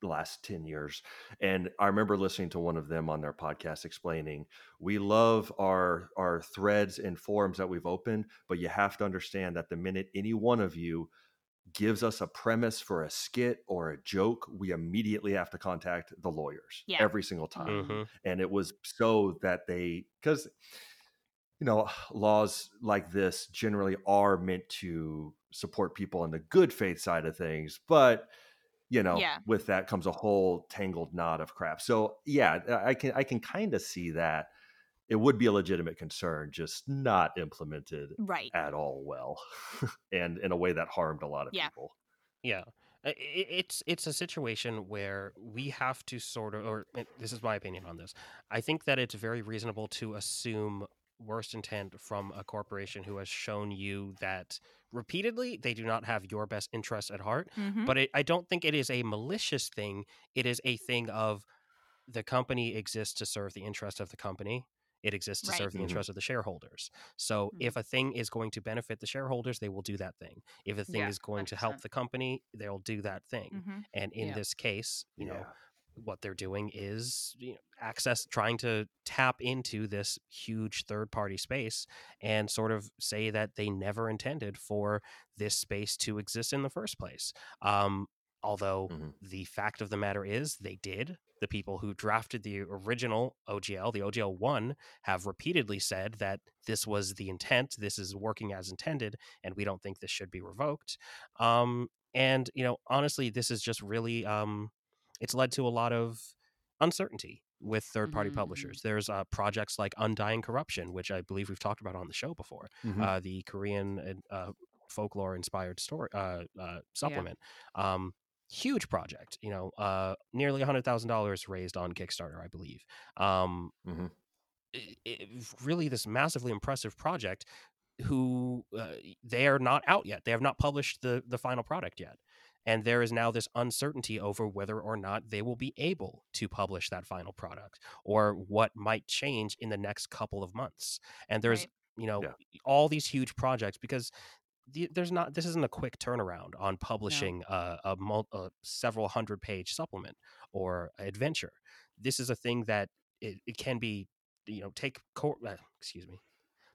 the last ten years. And I remember listening to one of them on their podcast explaining, we love our our threads and forums that we've opened, but you have to understand that the minute any one of you gives us a premise for a skit or a joke, we immediately have to contact the lawyers yeah. every single time. Mm-hmm. And it was so that they, because, you know, laws like this generally are meant to support people on the good faith side of things. But, you know, yeah. with that comes a whole tangled knot of crap. So yeah, I can, I can kind of see that. It would be a legitimate concern, just not implemented right. at all well, and in a way that harmed a lot of yeah. people. Yeah. It's it's a situation where we have to sort of, or this is my opinion on this, I think that it's very reasonable to assume worst intent from a corporation who has shown you that repeatedly they do not have your best interest at heart. Mm-hmm. But it, I don't think it is a malicious thing. It is a thing of the company exists to serve the interest of the company. It exists to right. serve the interest mm-hmm. of the shareholders. So mm-hmm. if a thing is going to benefit the shareholders, they will do that thing. If a thing yeah, is going one hundred percent. To help the company, they'll do that thing. Mm-hmm. And in yeah. this case, you yeah. know, what they're doing is you know, access, trying to tap into this huge third-party space and sort of say that they never intended for this space to exist in the first place. Um, although mm-hmm. the fact of the matter is they did. The people who drafted the original O G L, the O G L one, have repeatedly said that this was the intent, this is working as intended, and we don't think this should be revoked. Um, and, you know, honestly, this is just really, um, it's led to a lot of uncertainty with third-party mm-hmm. publishers. There's uh, projects like Undying Corruption, which I believe we've talked about on the show before, mm-hmm. uh, the Korean uh, folklore-inspired story uh, uh, supplement. Yeah. Um, huge project, you know, uh, nearly a hundred thousand dollars raised on Kickstarter, I believe. Um, mm-hmm. it, it, really, this massively impressive project. Who uh, they are not out yet; they have not published the the final product yet, and there is now this uncertainty over whether or not they will be able to publish that final product, or what might change in the next couple of months. And there's, right. you know, yeah. all these huge projects because. There's not. This isn't a quick turnaround on publishing no. a, a, mul- a several hundred page supplement or adventure. This is a thing that it, it can be, you know, take. Co- uh, excuse me.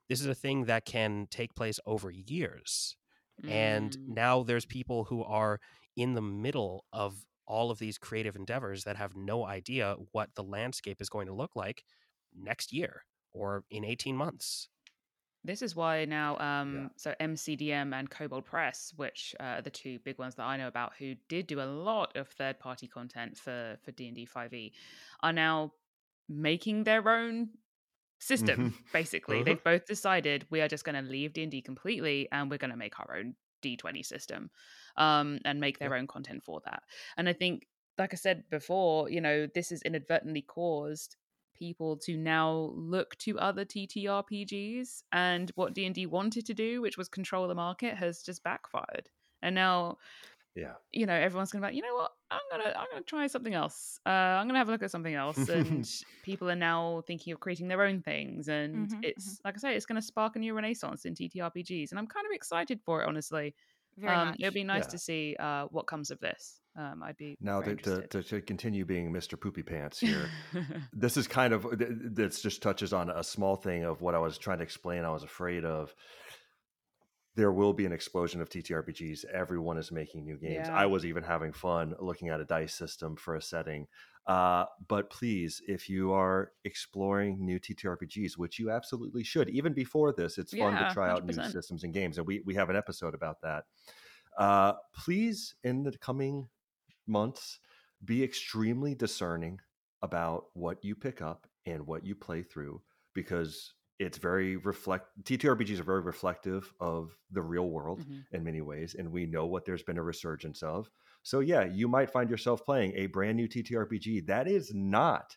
This is a thing that can take place over years, mm. and now there's people who are in the middle of all of these creative endeavors that have no idea what the landscape is going to look like next year or in eighteen months. This is why now, um, yeah. so M C D M and Kobold Press, which uh, are the two big ones that I know about, who did do a lot of third-party content for, for D and D five e, are now making their own system, mm-hmm. basically. Uh-huh. They've both decided we are just going to leave D and D completely and we're going to make our own D twenty system um, and make their yeah. own content for that. And I think, like I said before, you know, this has inadvertently caused people to now look to other T T R P Gs, and what D and D wanted to do, which was control the market, has just backfired. And now, yeah, you know, everyone's gonna be like, you know what, I'm gonna I'm gonna try something else. Uh, I'm gonna have a look at something else, and people are now thinking of creating their own things. And mm-hmm, it's mm-hmm. like I say, it's gonna spark a new renaissance in T T R P Gs, and I'm kind of excited for it, honestly. Very um, much. It'll be nice yeah. to see uh, what comes of this. Um, I'd be now to, to to continue being Mister Poopy Pants here. This is kind of this just touches on a small thing of what I was trying to explain. I was afraid of there will be an explosion of T T R P Gs. Everyone is making new games. Yeah. I was even having fun looking at a dice system for a setting. Uh, but please, if you are exploring new T T R P Gs, which you absolutely should, even before this, it's yeah, fun to try one hundred percent. Out new systems and games, and we we have an episode about that. Uh, please, in the coming months, be extremely discerning about what you pick up and what you play through, because it's very reflect. T T R P Gs are very reflective of the real world mm-hmm. in many ways, and we know what there's been a resurgence of. So yeah, you might find yourself playing a brand new T T R P G that is not,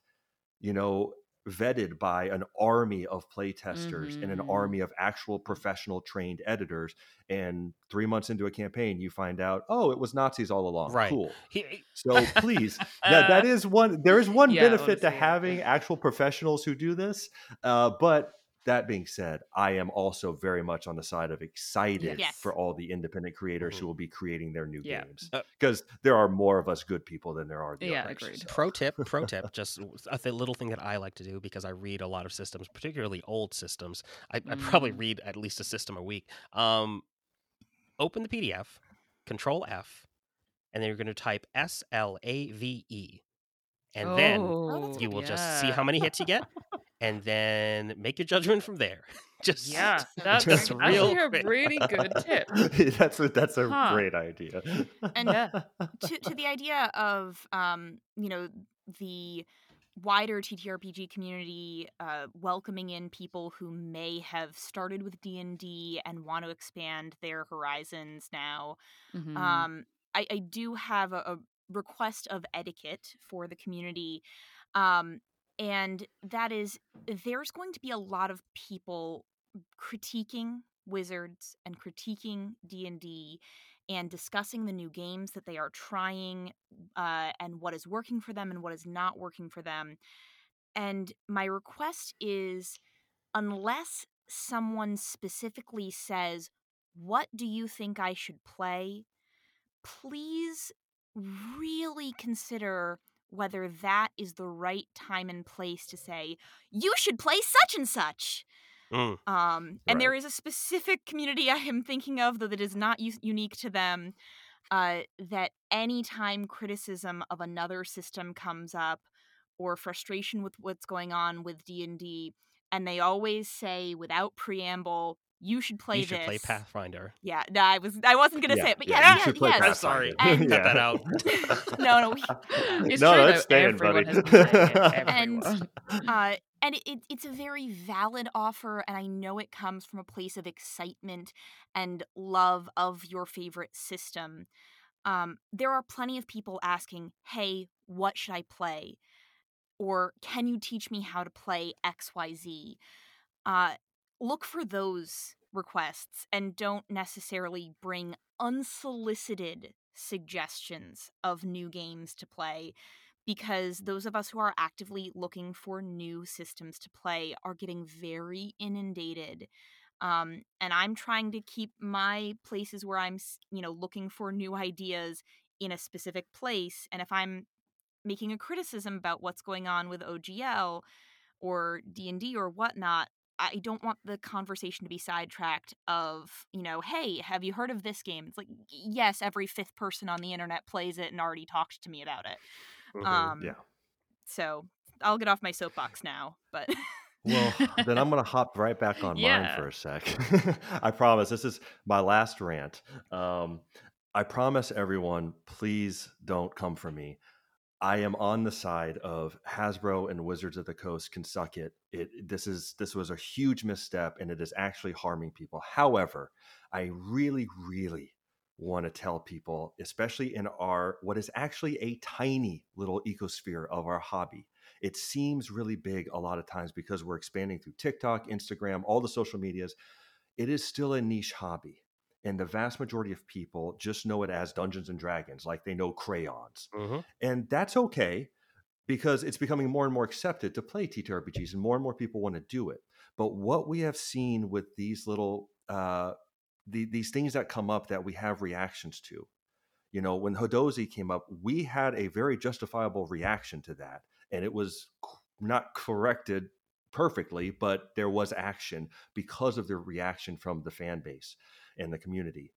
you know, vetted by an army of play testers mm-hmm. and an army of actual professional trained editors. And three months into a campaign, you find out, oh, it was Nazis all along. Right. Cool. He- so please, that, that is one, there is one yeah, benefit to having that. Actual professionals who do this. Uh, but that being said, I am also very much on the side of excited yes. for all the independent creators mm-hmm. who will be creating their new yeah. games, because uh, there are more of us good people than there are the yeah, others. Agreed. So. Pro tip, pro tip, just a th- little thing that I like to do, because I read a lot of systems, particularly old systems. I, mm. I probably read at least a system a week. Um, open the P D F, Control F, and then you're going to type S L A V E. And oh. then oh, you will yeah. just see how many hits you get. And then make your judgment from there. Just yeah, that's just real actually a pretty good tip. that's a, that's a huh. great idea. And yeah. to to the idea of um, you know, the wider T T R P G community uh, welcoming in people who may have started with D and D and want to expand their horizons now. Mm-hmm. Um, I, I do have a, a request of etiquette for the community. Um, And that is, there's going to be a lot of people critiquing Wizards and critiquing D and D and discussing the new games that they are trying uh, and what is working for them and what is not working for them. And my request is, unless someone specifically says, what do you think I should play? Please really consider whether that is the right time and place to say, you should play such and such. Mm. Um, and right. there is a specific community I am thinking of, though that is not u- unique to them, uh, that any time criticism of another system comes up or frustration with what's going on with D and D, and they always say without preamble, you should play this. You should this. play Pathfinder. Yeah, no, I was, I wasn't gonna yeah, say it, but yeah, yeah, you should yeah play yes. I'm sorry, and, cut that out. no, no, we, it's no, true that's though. Staying, everyone buddy. Has it. and uh, and it, it's a very valid offer, and I know it comes from a place of excitement and love of your favorite system. Um, there are plenty of people asking, "Hey, what should I play?" or "Can you teach me how to play X Y Z?" Uh, Look for those requests and don't necessarily bring unsolicited suggestions of new games to play, because those of us who are actively looking for new systems to play are getting very inundated. Um, and I'm trying to keep my places where I'm, you know, looking for new ideas in a specific place. And if I'm making a criticism about what's going on with O G L or D and D or whatnot, I don't want the conversation to be sidetracked of, you know, hey, have you heard of this game? It's like, yes, every fifth person on the internet plays it and already talked to me about it. Mm-hmm. Um, yeah. So I'll get off my soapbox now, but... Well, then I'm going to hop right back on yeah. mine for a sec. I promise. This is my last rant. Um, I promise everyone, please don't come for me. I am on the side of Hasbro and Wizards of the Coast can suck it. It this is this was a huge misstep, and it is actually harming people. However, I really, really want to tell people, especially in our what is actually a tiny little ecosphere of our hobby. It seems really big a lot of times because we're expanding through TikTok, Instagram, all the social medias. It is still a niche hobby. And the vast majority of people just know it as Dungeons and Dragons, like they know crayons. Mm-hmm. And that's okay, because it's becoming more and more accepted to play T T R P Gs, and more and more people want to do it. But what we have seen with these little, uh, the, these things that come up that we have reactions to, you know, when Hadozee came up, we had a very justifiable reaction to that. And it was not corrected perfectly, but there was action because of the reaction from the fan base and the community.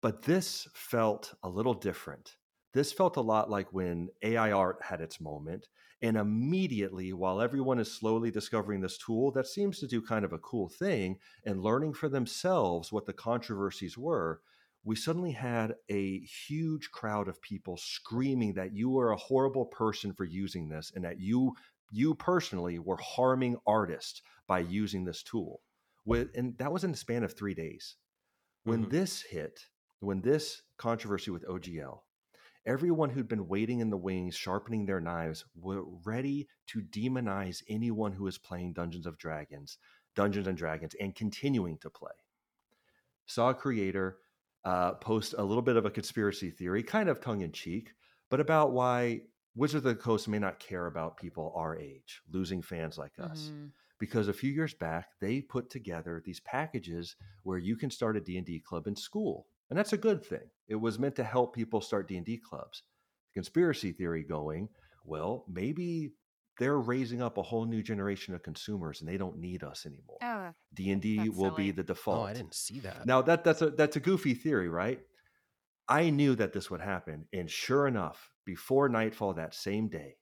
But this felt a little different. This felt a lot like when A I art had its moment, and immediately, while everyone is slowly discovering this tool that seems to do kind of a cool thing and learning for themselves what the controversies were, we suddenly had a huge crowd of people screaming that you were a horrible person for using this and that you you personally were harming artists by using this tool. With, and that was in the span of three days. When mm-hmm. this hit, when this controversy with O G L, everyone who'd been waiting in the wings, sharpening their knives, were ready to demonize anyone who is playing Dungeons of Dragons, Dungeons and Dragons, and continuing to play. Saw a creator uh, post a little bit of a conspiracy theory, kind of tongue in cheek, but about why Wizards of the Coast may not care about people our age, losing fans like mm-hmm. us. Because a few years back, they put together these packages where you can start a D and D club in school. And that's a good thing. It was meant to help people start D and D clubs. The conspiracy theory going, well, maybe they're raising up a whole new generation of consumers and they don't need us anymore. Oh, D and D will silly. be the default. Oh, I didn't see that. Now, that that's a that's a goofy theory, right? I knew that this would happen. And sure enough, before nightfall that same day,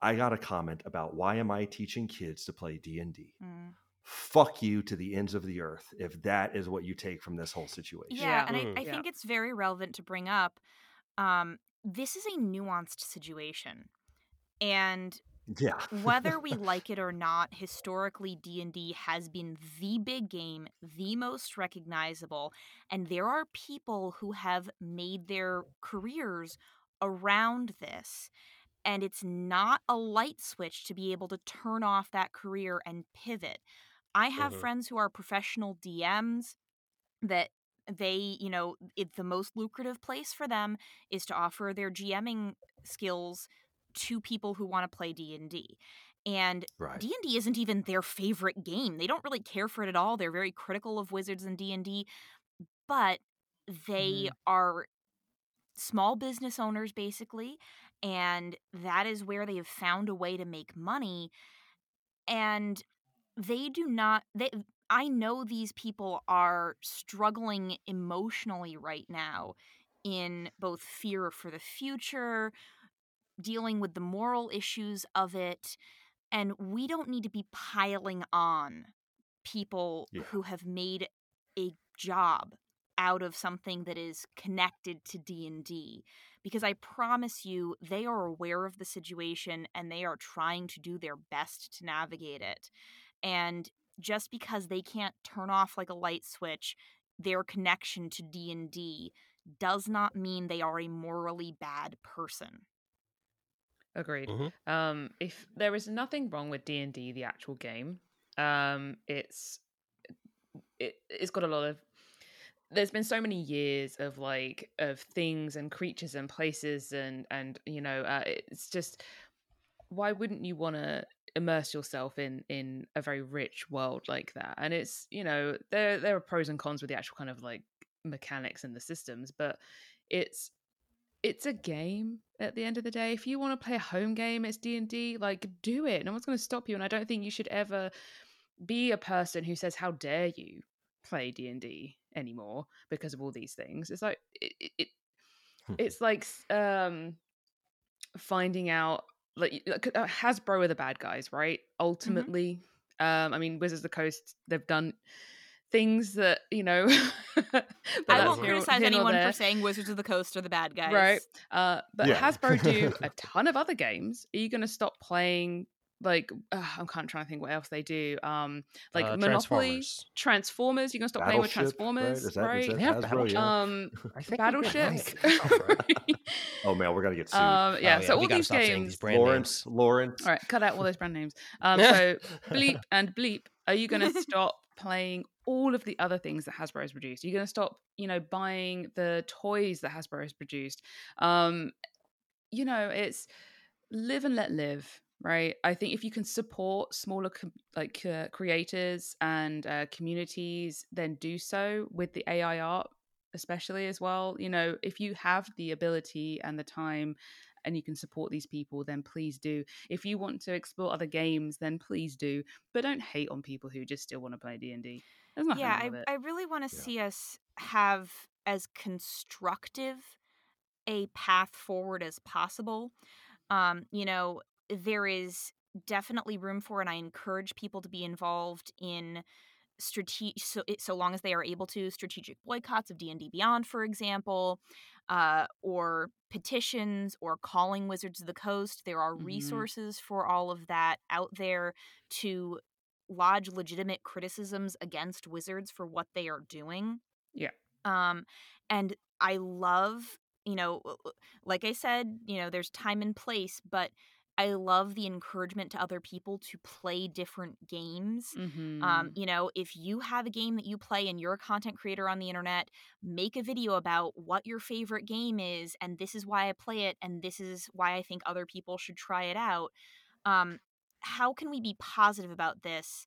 I got a comment about, why am I teaching kids to play D and D? Mm. Fuck you to the ends of the earth if that is what you take from this whole situation. Yeah, and I, I think yeah. it's very relevant to bring up. Um, this is a nuanced situation. And yeah. whether we like it or not, historically D and D has been the big game, the most recognizable, and there are people who have made their careers around this. And it's not a light switch to be able to turn off that career and pivot. I have mm-hmm. friends who are professional D Ms that they, you know, it, the most lucrative place for them is to offer their GMing skills to people who want to play D and D. And right. D and D isn't even their favorite game. They don't really care for it at all. They're very critical of Wizards and D and D, but they mm. are small business owners, basically, and that is where they have found a way to make money. And they do not, they, I know these people are struggling emotionally right now in both fear for the future, dealing with the moral issues of it, and we don't need to be piling on people yeah. who have made a job out of something that is connected to D and D, because I promise you they are aware of the situation and they are trying to do their best to navigate it. And just because they can't turn off like a light switch their connection to D and D does not mean they are a morally bad person. Agreed. Mm-hmm. Um, if there is nothing wrong with D and D, the actual game, um, it's it, it's got a lot of. There's been so many years of like of things and creatures and places and and you know uh, it's just, why wouldn't you want to immerse yourself in in a very rich world like that? And it's, you know, there there are pros and cons with the actual kind of like mechanics and the systems, but it's it's a game at the end of the day. If you want to play a home game, it's D and D. Like, do it. No one's going to stop you, and I don't think you should ever be a person who says, how dare you play D and D anymore because of all these things. It's like it, it it's like um finding out like, like uh, Hasbro are the bad guys, right? Ultimately, mm-hmm. um I mean, Wizards of the Coast, they've done things that, you know, I won't criticize anyone for saying Wizards of the Coast are the bad guys, right? Uh but yeah. Hasbro do a ton of other games. Are you going to stop playing? Like, uh, I'm kind of trying to think what else they do. Um, like uh, Monopoly, Transformers. Transformers. You're gonna stop Battleship, playing with Transformers, right? Is that, right? Is that, they have Battleship. Yeah. Um, I think Battleships. Oh man, we're gonna get sued. Um, yeah. Oh, yeah. So all these games. These Lawrence, names. Lawrence. All right, cut out all those brand names. Um, so bleep and bleep. Are you gonna stop playing all of the other things that Hasbro has produced? Are you gonna stop, you know, buying the toys that Hasbro has produced? Um, you know, it's live and let live. Right, I think if you can support smaller com- like uh, creators and uh, communities, then do so with the A I art, especially as well. You know, if you have the ability and the time, and you can support these people, then please do. If you want to explore other games, then please do. But don't hate on people who just still want to play D and D. There's nothing wrong with it. Yeah, I really want to yeah. see us have as constructive a path forward as possible. Um, you know. There is definitely room for, and I encourage people to be involved in strate- so, so long as they are able to, strategic boycotts of D and D Beyond, for example, uh, or petitions, or calling Wizards of the Coast. There are resources mm-hmm. for all of that out there to lodge legitimate criticisms against Wizards for what they are doing. Yeah. Um, and I love, you know, like I said, you know, there's time and place, but I love the encouragement to other people to play different games. Mm-hmm. Um, you know, if you have a game that you play and you're a content creator on the internet, make a video about what your favorite game is, and this is why I play it, and this is why I think other people should try it out. Um, how can we be positive about this?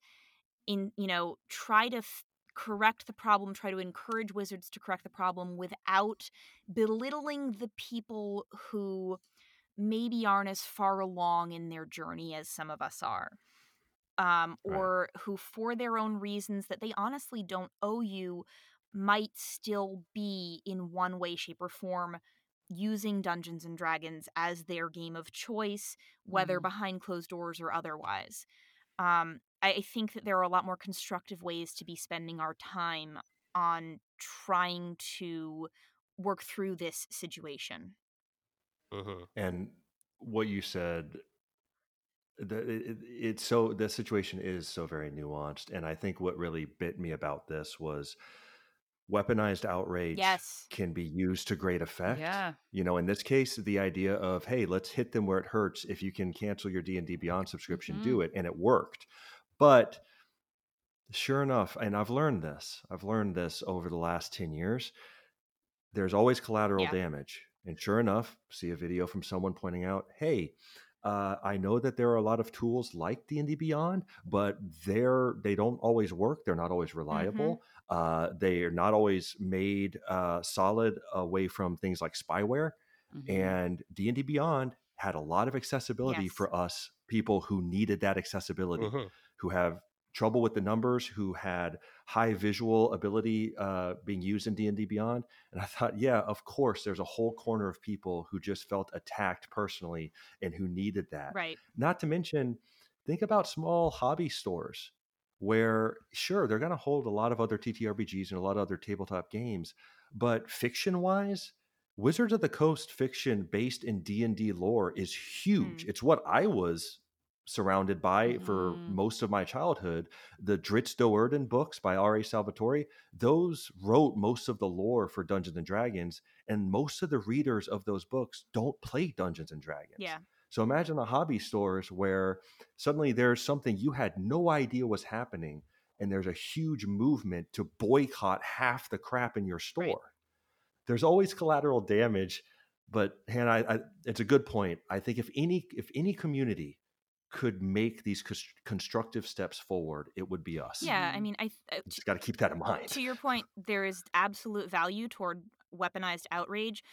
In, you know, try to f- correct the problem, try to encourage Wizards to correct the problem without belittling the people who maybe aren't as far along in their journey as some of us are, um, or right. who, for their own reasons that they honestly don't owe you, might still be in one way, shape, or form using Dungeons and Dragons as their game of choice, whether mm. behind closed doors or otherwise. Um, I, I think that there are a lot more constructive ways to be spending our time on trying to work through this situation. Uh-huh. And what you said, the, it, it's so the situation is so very nuanced, and I think what really bit me about this was weaponized outrage yes. can be used to great effect. Yeah. You know, in this case, the idea of, hey, let's hit them where it hurts. If you can cancel your D and D Beyond subscription, mm-hmm. do it, and it worked. But sure enough, and I've learned this, I've learned this over the last ten years. There's always collateral yeah. damage. And sure enough, see a video from someone pointing out, hey, uh, I know that there are a lot of tools like D and D Beyond, but they're, they don't always work. They're not always reliable. Mm-hmm. Uh, they are not always made uh, solid away from things like spyware. Mm-hmm. And D and D Beyond had a lot of accessibility yes. for us, people who needed that accessibility, mm-hmm. who have trouble with the numbers, who had high visual ability uh, being used in D and D Beyond. And I thought, yeah, of course, there's a whole corner of people who just felt attacked personally and who needed that. Right. Not to mention, think about small hobby stores where, sure, they're going to hold a lot of other T T R P Gs and a lot of other tabletop games, but fiction-wise, Wizards of the Coast fiction based in D and D lore is huge. Mm. It's what I was surrounded by mm. for most of my childhood. The Dritz Do'Urden books by R A Salvatore, those wrote most of the lore for Dungeons and Dragons, and most of the readers of those books don't play Dungeons and Dragons. Yeah. So imagine the hobby stores where suddenly there's something you had no idea was happening, and there's a huge movement to boycott half the crap in your store. Right. There's always collateral damage, but Hannah, I, I, it's a good point. I think if any if any community could make these constructive steps forward, it would be us. Yeah, I mean, I th- just got to keep that in mind. To your point, there is absolute value toward weaponized outrage,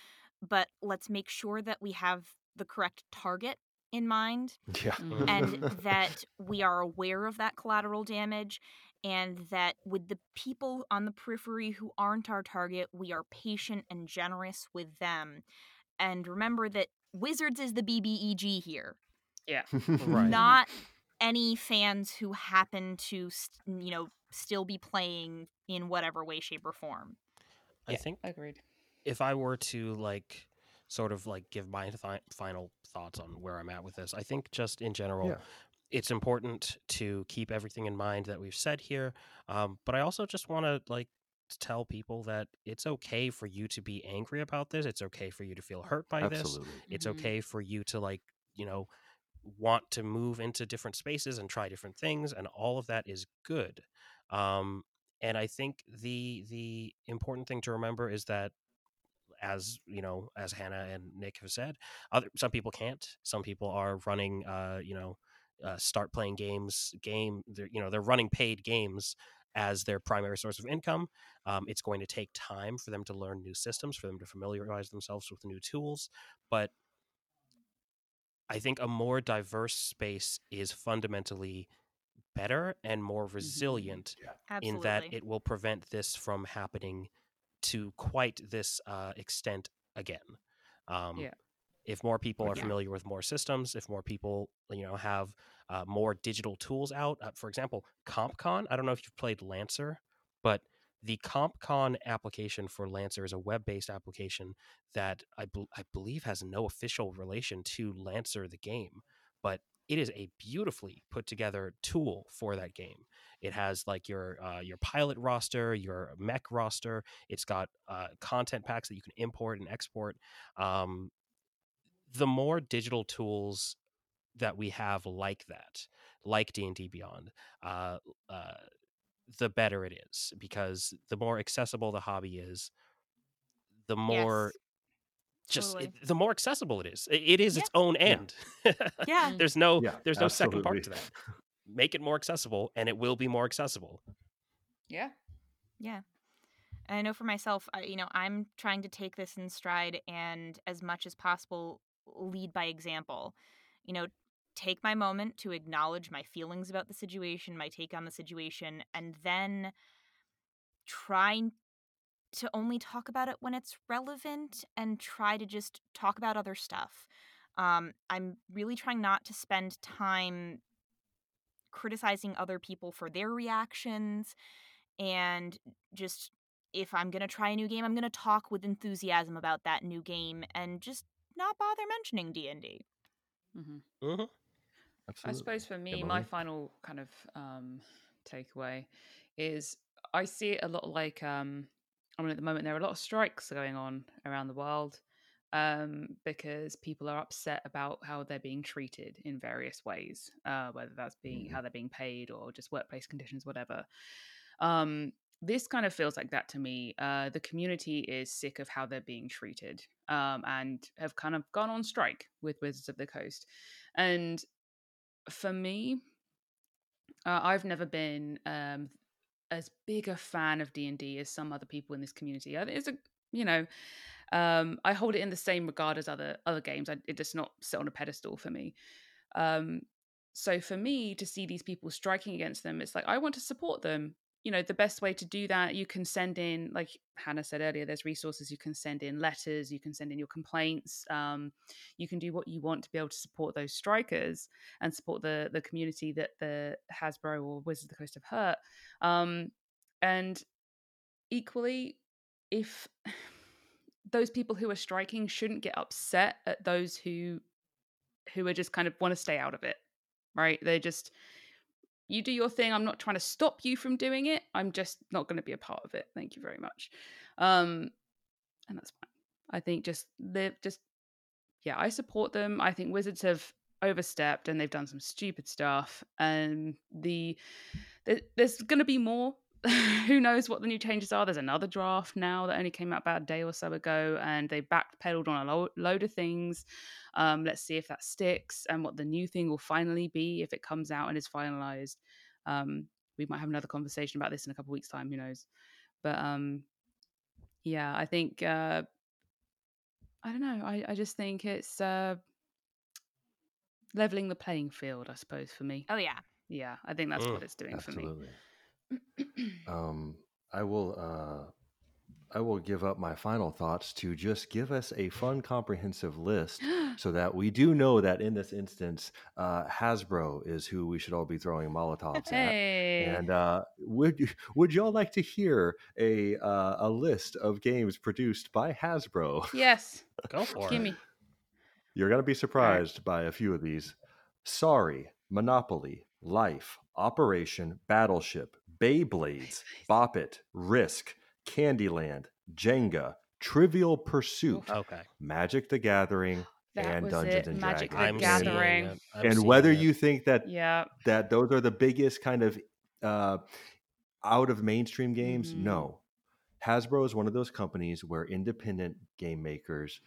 but let's make sure that we have the correct target in mind, yeah, and that we are aware of that collateral damage, and that with the people on the periphery who aren't our target, we are patient and generous with them. And remember that Wizards is the B B E G here. Yeah. Right. Not any fans who happen to, you know, still be playing in whatever way, shape, or form. I yeah, think agreed. If I were to like sort of like give my th- final thoughts on where I'm at with this, I think just in general, yeah. it's important to keep everything in mind that we've said here. Um, but I also just want to like tell people that it's okay for you to be angry about this. It's okay for you to feel hurt by Absolutely. This. It's mm-hmm. okay for you to like, you know, want to move into different spaces and try different things, and all of that is good. Um, and I think the the important thing to remember is that, as you know, as Hannah and Nick have said, other some people can't. Some people are running, uh, you know, uh, start playing games. Game, you know, they're running paid games as their primary source of income. Um, it's going to take time for them to learn new systems, for them to familiarize themselves with new tools, but I think a more diverse space is fundamentally better and more resilient mm-hmm. yeah. in that it will prevent this from happening to quite this uh, extent again. Um, yeah. If more people are yeah. familiar with more systems, if more people, you know, have uh, more digital tools out, uh, for example, CompCon. I don't know if you've played Lancer, but the CompCon application for Lancer is a web-based application that I, bl- I believe has no official relation to Lancer, the game, but it is a beautifully put together tool for that game. It has like your uh, your pilot roster, your mech roster. It's got uh, content packs that you can import and export. Um, the more digital tools that we have like that, like D and D Beyond, uh, uh, the better it is, because the more accessible the hobby is, the more... Yes. Just totally. it, the more accessible it is, it, it is yeah. its own end. Yeah, yeah. there's no, yeah, there's no absolutely. second part to that. Make it more accessible, and it will be more accessible. Yeah, yeah. And I know for myself, I, you know, I'm trying to take this in stride, and as much as possible, lead by example. You know, take my moment to acknowledge my feelings about the situation, my take on the situation, and then try to only talk about it when it's relevant and try to just talk about other stuff. Um, I'm really trying not to spend time criticizing other people for their reactions, and just if I'm going to try a new game, I'm going to talk with enthusiasm about that new game and just not bother mentioning D and D. Mm-hmm. Uh-huh. Absolutely. I suppose for me, my final kind of um, takeaway is I see it a lot like... Um, I mean, at the moment, there are a lot of strikes going on around the world um, because people are upset about how they're being treated in various ways, uh, whether that's being how they're being paid or just workplace conditions, whatever. Um, this kind of feels like that to me. Uh, the community is sick of how they're being treated um, and have kind of gone on strike with Wizards of the Coast. And for me, uh, I've never been... Um, as big a fan of D and D as some other people in this community. It's a, you know, um, I hold it in the same regard as other other games. I, it does not sit on a pedestal for me. Um, so for me to see these people striking against them, it's like, I want to support them. You know, the best way to do that, you can send in, like Hannah said earlier, there's resources. You can send in letters, you can send in your complaints. Um, you can do what you want to be able to support those strikers and support the the community that the Hasbro or Wizards of the Coast have hurt. Um, and equally, if those people who are striking shouldn't get upset at those who who are just kind of want to stay out of it, right? They're just... You do your thing. I'm not trying to stop you from doing it. I'm just not going to be a part of it. Thank you very much. Um, and that's fine. I think just live, just, yeah, I support them. I think Wizards have overstepped and they've done some stupid stuff. And the, the there's going to be more. Who knows what the new changes are? There's another draft now that only came out about a day or so ago, and they backpedaled on a lo- load of things. Um, let's see if that sticks and what the new thing will finally be if it comes out and is finalized. Um, we might have another conversation about this in a couple of weeks' time. Who knows? But um, yeah, I think uh, I don't know. I, I just think it's uh, leveling the playing field, I suppose, for me. Oh yeah, yeah. I think that's oh, what it's doing absolutely. for me. um, I will uh, I will give up my final thoughts to just give us a fun, comprehensive list so that we do know that in this instance, uh, Hasbro is who we should all be throwing Molotovs hey. at. And uh, would would y'all like to hear a uh, a list of games produced by Hasbro? Yes. Go for Give it. Me. You're going to be surprised right. by a few of these. Sorry, Monopoly, Life, Operation, Battleship, Beyblades, Bop It, Risk, Candyland, Jenga, Trivial Pursuit, okay. Magic the Gathering, that and Dungeons it. and Magic Dragons. The I'm Gathering. And whether it. you think that yeah. that those are the biggest kind of uh, out of mainstream games, mm-hmm. no. Hasbro is one of those companies where independent game makers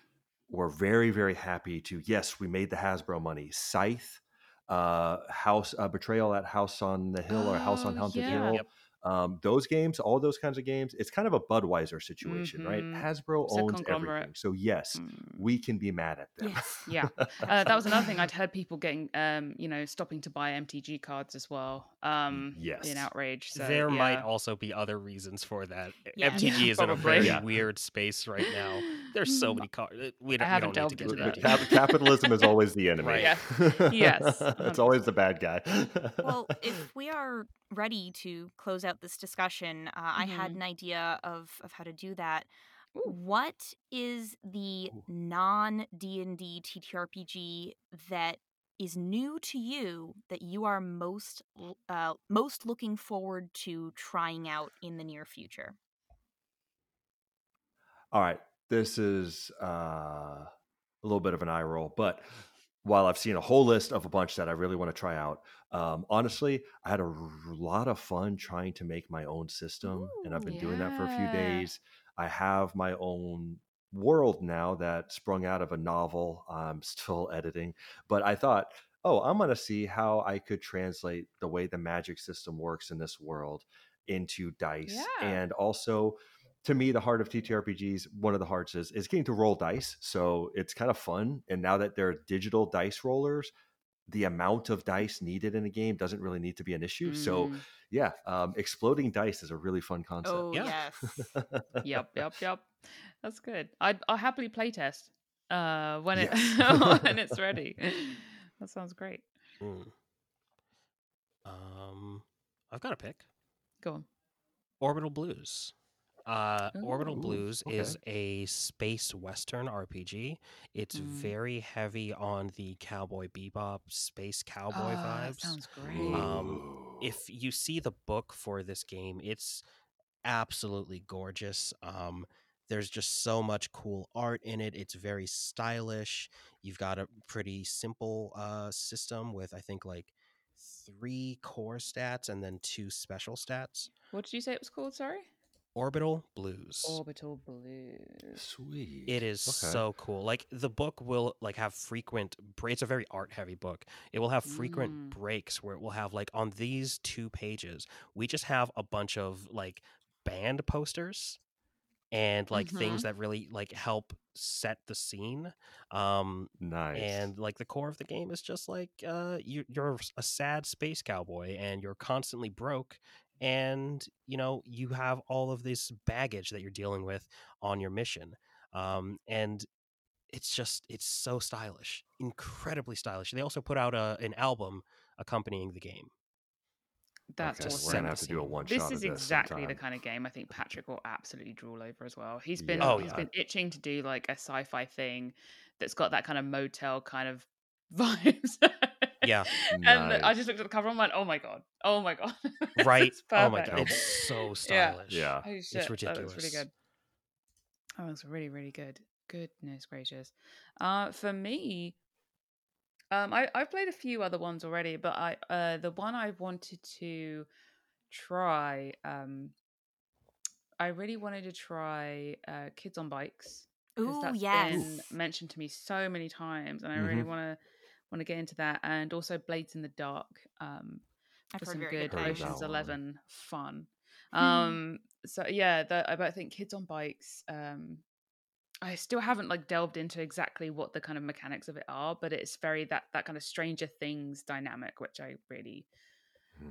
were very, very happy to, yes, we made the Hasbro money. Scythe, uh, House uh, Betrayal at House on the Hill oh, or House on Haunted yeah. Hill. Yep. Um, those games, all those kinds of games, it's kind of a Budweiser situation, mm-hmm. right? Hasbro it's owns everything. So yes, mm. we can be mad at them. Yes. Yeah. Uh, that was another thing I'd heard people getting, um, you know, stopping to buy M T G cards as well. Um, yes. In outrage. So, there yeah. might also be other reasons for that. Yeah. M T G yeah, is probably. in a very yeah. weird space right now. There's so many cards. We don't, I haven't we don't need to get into that. Cap- capitalism is always the enemy. Right. Yeah. Yes. It's always the bad guy. Well, if we are ready to close out this discussion, uh, mm-hmm. I had an idea of, of how to do that. Ooh. What is the non-D and D T T R P G that is new to you that you are most uh, most looking forward to trying out in the near future? All right, this is uh, a little bit of an eye roll, but while I've seen a whole list of a bunch that I really want to try out, um, honestly, I had a r- lot of fun trying to make my own system, Ooh, and I've been yeah. doing that for a few days. I have my own world now that sprung out of a novel. I'm still editing, but I thought, oh, I'm going to see how I could translate the way the magic system works in this world into dice. Yeah. And also, to me, the heart of T T R P Gs, one of the hearts is, is getting to roll dice. So it's kind of fun. And now that they're digital dice rollers, the amount of dice needed in a game doesn't really need to be an issue. Mm. So yeah, um, exploding dice is a really fun concept. Oh, yeah. yes. yep, yep, yep. That's good. I'd, I'll happily playtest uh, when, it, yes. when it's ready. That sounds great. Mm. Um, I've got a pick. Go on. Orbital Blues. Uh, Ooh, Orbital Blues okay. is a space western R P G. It's mm. very heavy on the cowboy bebop, space cowboy oh, vibes. That sounds great. Um, if you see the book for this game, it's absolutely gorgeous. Um, there's just so much cool art in it. It's very stylish. You've got a pretty simple uh, system with, I think, like three core stats and then two special stats. What did you say it was called? Sorry? Orbital Blues. Orbital Blues. Sweet. It is okay. so cool. Like the book will like have frequent breaks. It's a very art heavy book. It will have frequent mm. breaks where it will have like on these two pages, we just have a bunch of like band posters and like mm-hmm. things that really like help set the scene. Um, nice. And like the core of the game is just like uh, you, you're a sad space cowboy and you're constantly broke. And, you know, you have all of this baggage that you're dealing with on your mission. Um, and it's just, it's so stylish, incredibly stylish. They also put out a, an album accompanying the game. That's okay, awesome. We're gonna have to do a one shot. This is exactly sometime. the kind of game I think Patrick will absolutely drool over as well. He's been yeah. oh, he's yeah. been itching to do like a sci-fi thing that's got that kind of motel kind of vibes. Yeah, and nice. I just looked at the cover and went, "Oh my god! Oh my god!" Right? Oh my god! It's so stylish. Yeah, yeah. Oh, shit. It's ridiculous. That looks really good. That looks really, really good. Goodness gracious! Uh, for me, um, I I've played a few other ones already, but I uh, the one I wanted to try, um, I really wanted to try uh, Kids on Bikes. Ooh, that's yes. been mentioned to me so many times, and I mm-hmm. really want to. want to get into that, and also Blades in the Dark um I've for some good Ocean's Eleven fun. Mm-hmm. Um so yeah, the, I, but I think Kids on Bikes, um I still haven't like delved into exactly what the kind of mechanics of it are, but it's very that that kind of Stranger Things dynamic, which I really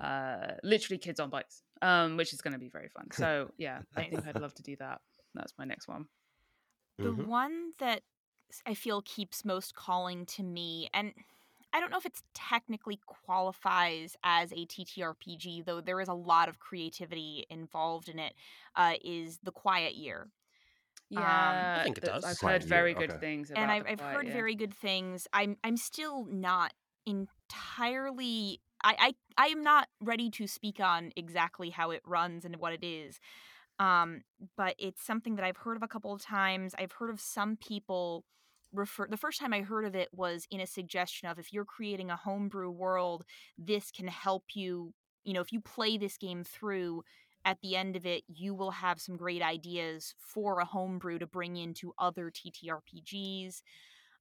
uh literally Kids on Bikes, um which is going to be very fun. So yeah, I think I'd love to do that. That's my next one. The mm-hmm. one that I feel keeps most calling to me, and I don't know if it's technically qualifies as a T T R P G, though there is a lot of creativity involved in it, uh, is The Quiet Year. Yeah, um, I think it does. I've Quiet heard very year. good okay. things about it. And I've, I've heard year. very good things. I'm I'm still not entirely... I, I, I am not ready to speak on exactly how it runs and what it is. Um, but it's something that I've heard of a couple of times. I've heard of some people refer, the first time I heard of it was in a suggestion of, if you're creating a homebrew world, this can help you, you know, if you play this game through at the end of it, you will have some great ideas for a homebrew to bring into other T T R P Gs.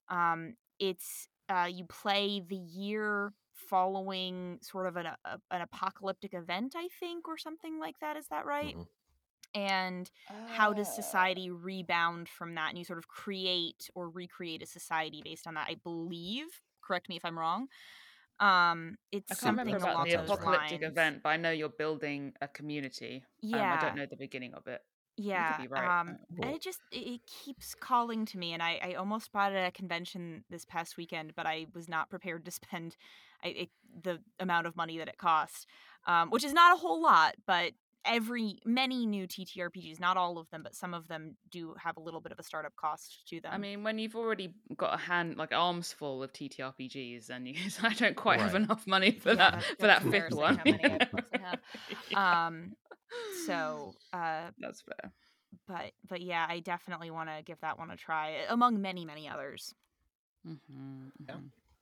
Um, it's, uh, you play the year following sort of an, a, an apocalyptic event, I think, or something like that. Is that right? Mm-hmm. And how does society rebound from that? And you sort of create or recreate a society based on that, I believe. Correct me if I'm wrong. Um, it's I can't something remember about the apocalyptic lines. event, but I know you're building a community. Yeah. Um, I don't know the beginning of it. Yeah, you could be right. um, cool. And it just it keeps calling to me, and I, I almost bought it at a convention this past weekend, but I was not prepared to spend I, it, the amount of money that it cost, um, which is not a whole lot, but every many new T T R P Gs, not all of them, but some of them do have a little bit of a startup cost to them. I mean, when you've already got a hand, like arms full of T T R P Gs, and you, I don't quite right. have enough money for yeah, that for that fifth one. How many I have. yeah. Um. So uh that's fair, but but yeah, I definitely want to give that one a try among many many others. Mm-hmm. Yeah.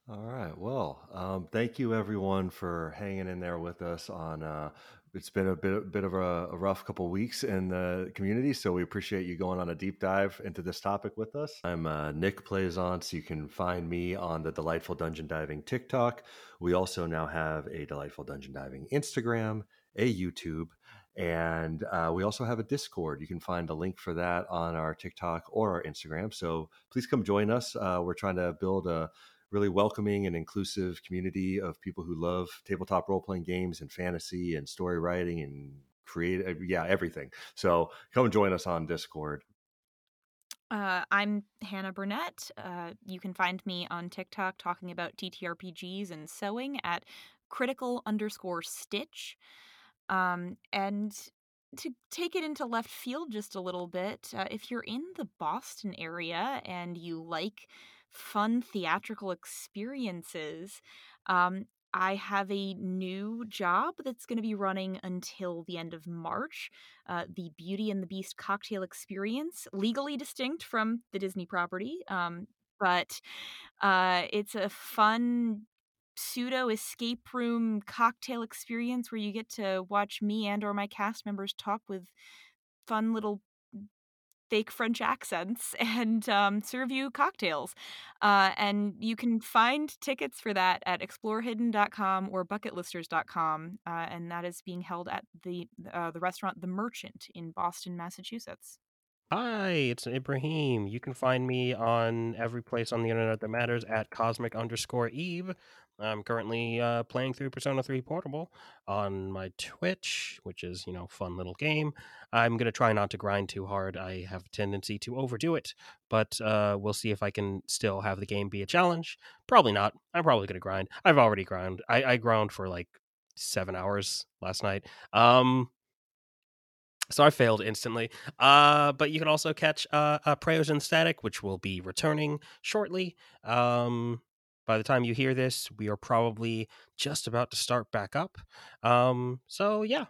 All right, well, um thank you everyone for hanging in there with us on uh it's been a bit bit of a, a rough couple weeks in the community, so we appreciate you going on a deep dive into this topic with us. I'm uh, Nick Plaisance. You can find me on the Delightful Dungeon Diving TikTok. We also now have a Delightful Dungeon Diving Instagram, a YouTube, and uh, we also have a Discord. You can find a link for that on our TikTok or our Instagram, so please come join us. Uh, we're trying to build a really welcoming and inclusive community of people who love tabletop role-playing games and fantasy and story writing and create uh, yeah everything. So come join us on Discord. Uh, I'm Hannah Burnett. Uh, you can find me on TikTok talking about T T R P Gs and sewing at critical underscore stitch. Um, and to take it into left field just a little bit, uh, if you're in the Boston area and you like fun theatrical experiences, um, I have a new job that's going to be running until the end of March, uh, the Beauty and the Beast Cocktail Experience, legally distinct from the Disney property, um, but uh, it's a fun pseudo escape room cocktail experience where you get to watch me and or my cast members talk with fun little fake French accents and um, serve you cocktails. Uh, and you can find tickets for that at explore hidden dot com or bucket listers dot com. Uh, and that is being held at the uh, the restaurant The Merchant in Boston, Massachusetts. Hi, it's Ibrahim. You can find me on every place on the internet that matters at cosmic underscore Eve. I'm currently uh, playing through Persona three Portable on my Twitch, which is, you know, fun little game. I'm going to try not to grind too hard. I have a tendency to overdo it, but uh, we'll see if I can still have the game be a challenge. Probably not. I'm probably going to grind. I've already ground. I, I ground for like seven hours last night. Um... So I failed instantly. Uh, but you can also catch uh, uh, Prayers and Static, which will be returning shortly. Um, by the time you hear this, we are probably just about to start back up. Um, so, yeah.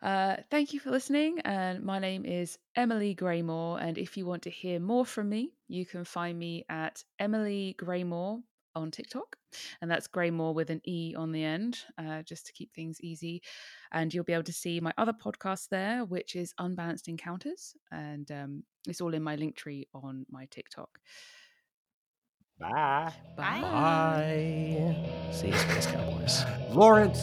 Uh, thank you for listening. And my name is Emily Graymore. And if you want to hear more from me, you can find me at Emily Graymore on TikTok, and that's Graymore with an E on the end, uh, just to keep things easy. And you'll be able to see my other podcast there, which is Unbalanced Encounters, and um, it's all in my link tree on my TikTok. Bye. Bye. Bye. See you, Space Cowboys. Lawrence.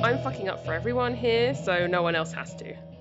I'm fucking up for everyone here, so no one else has to.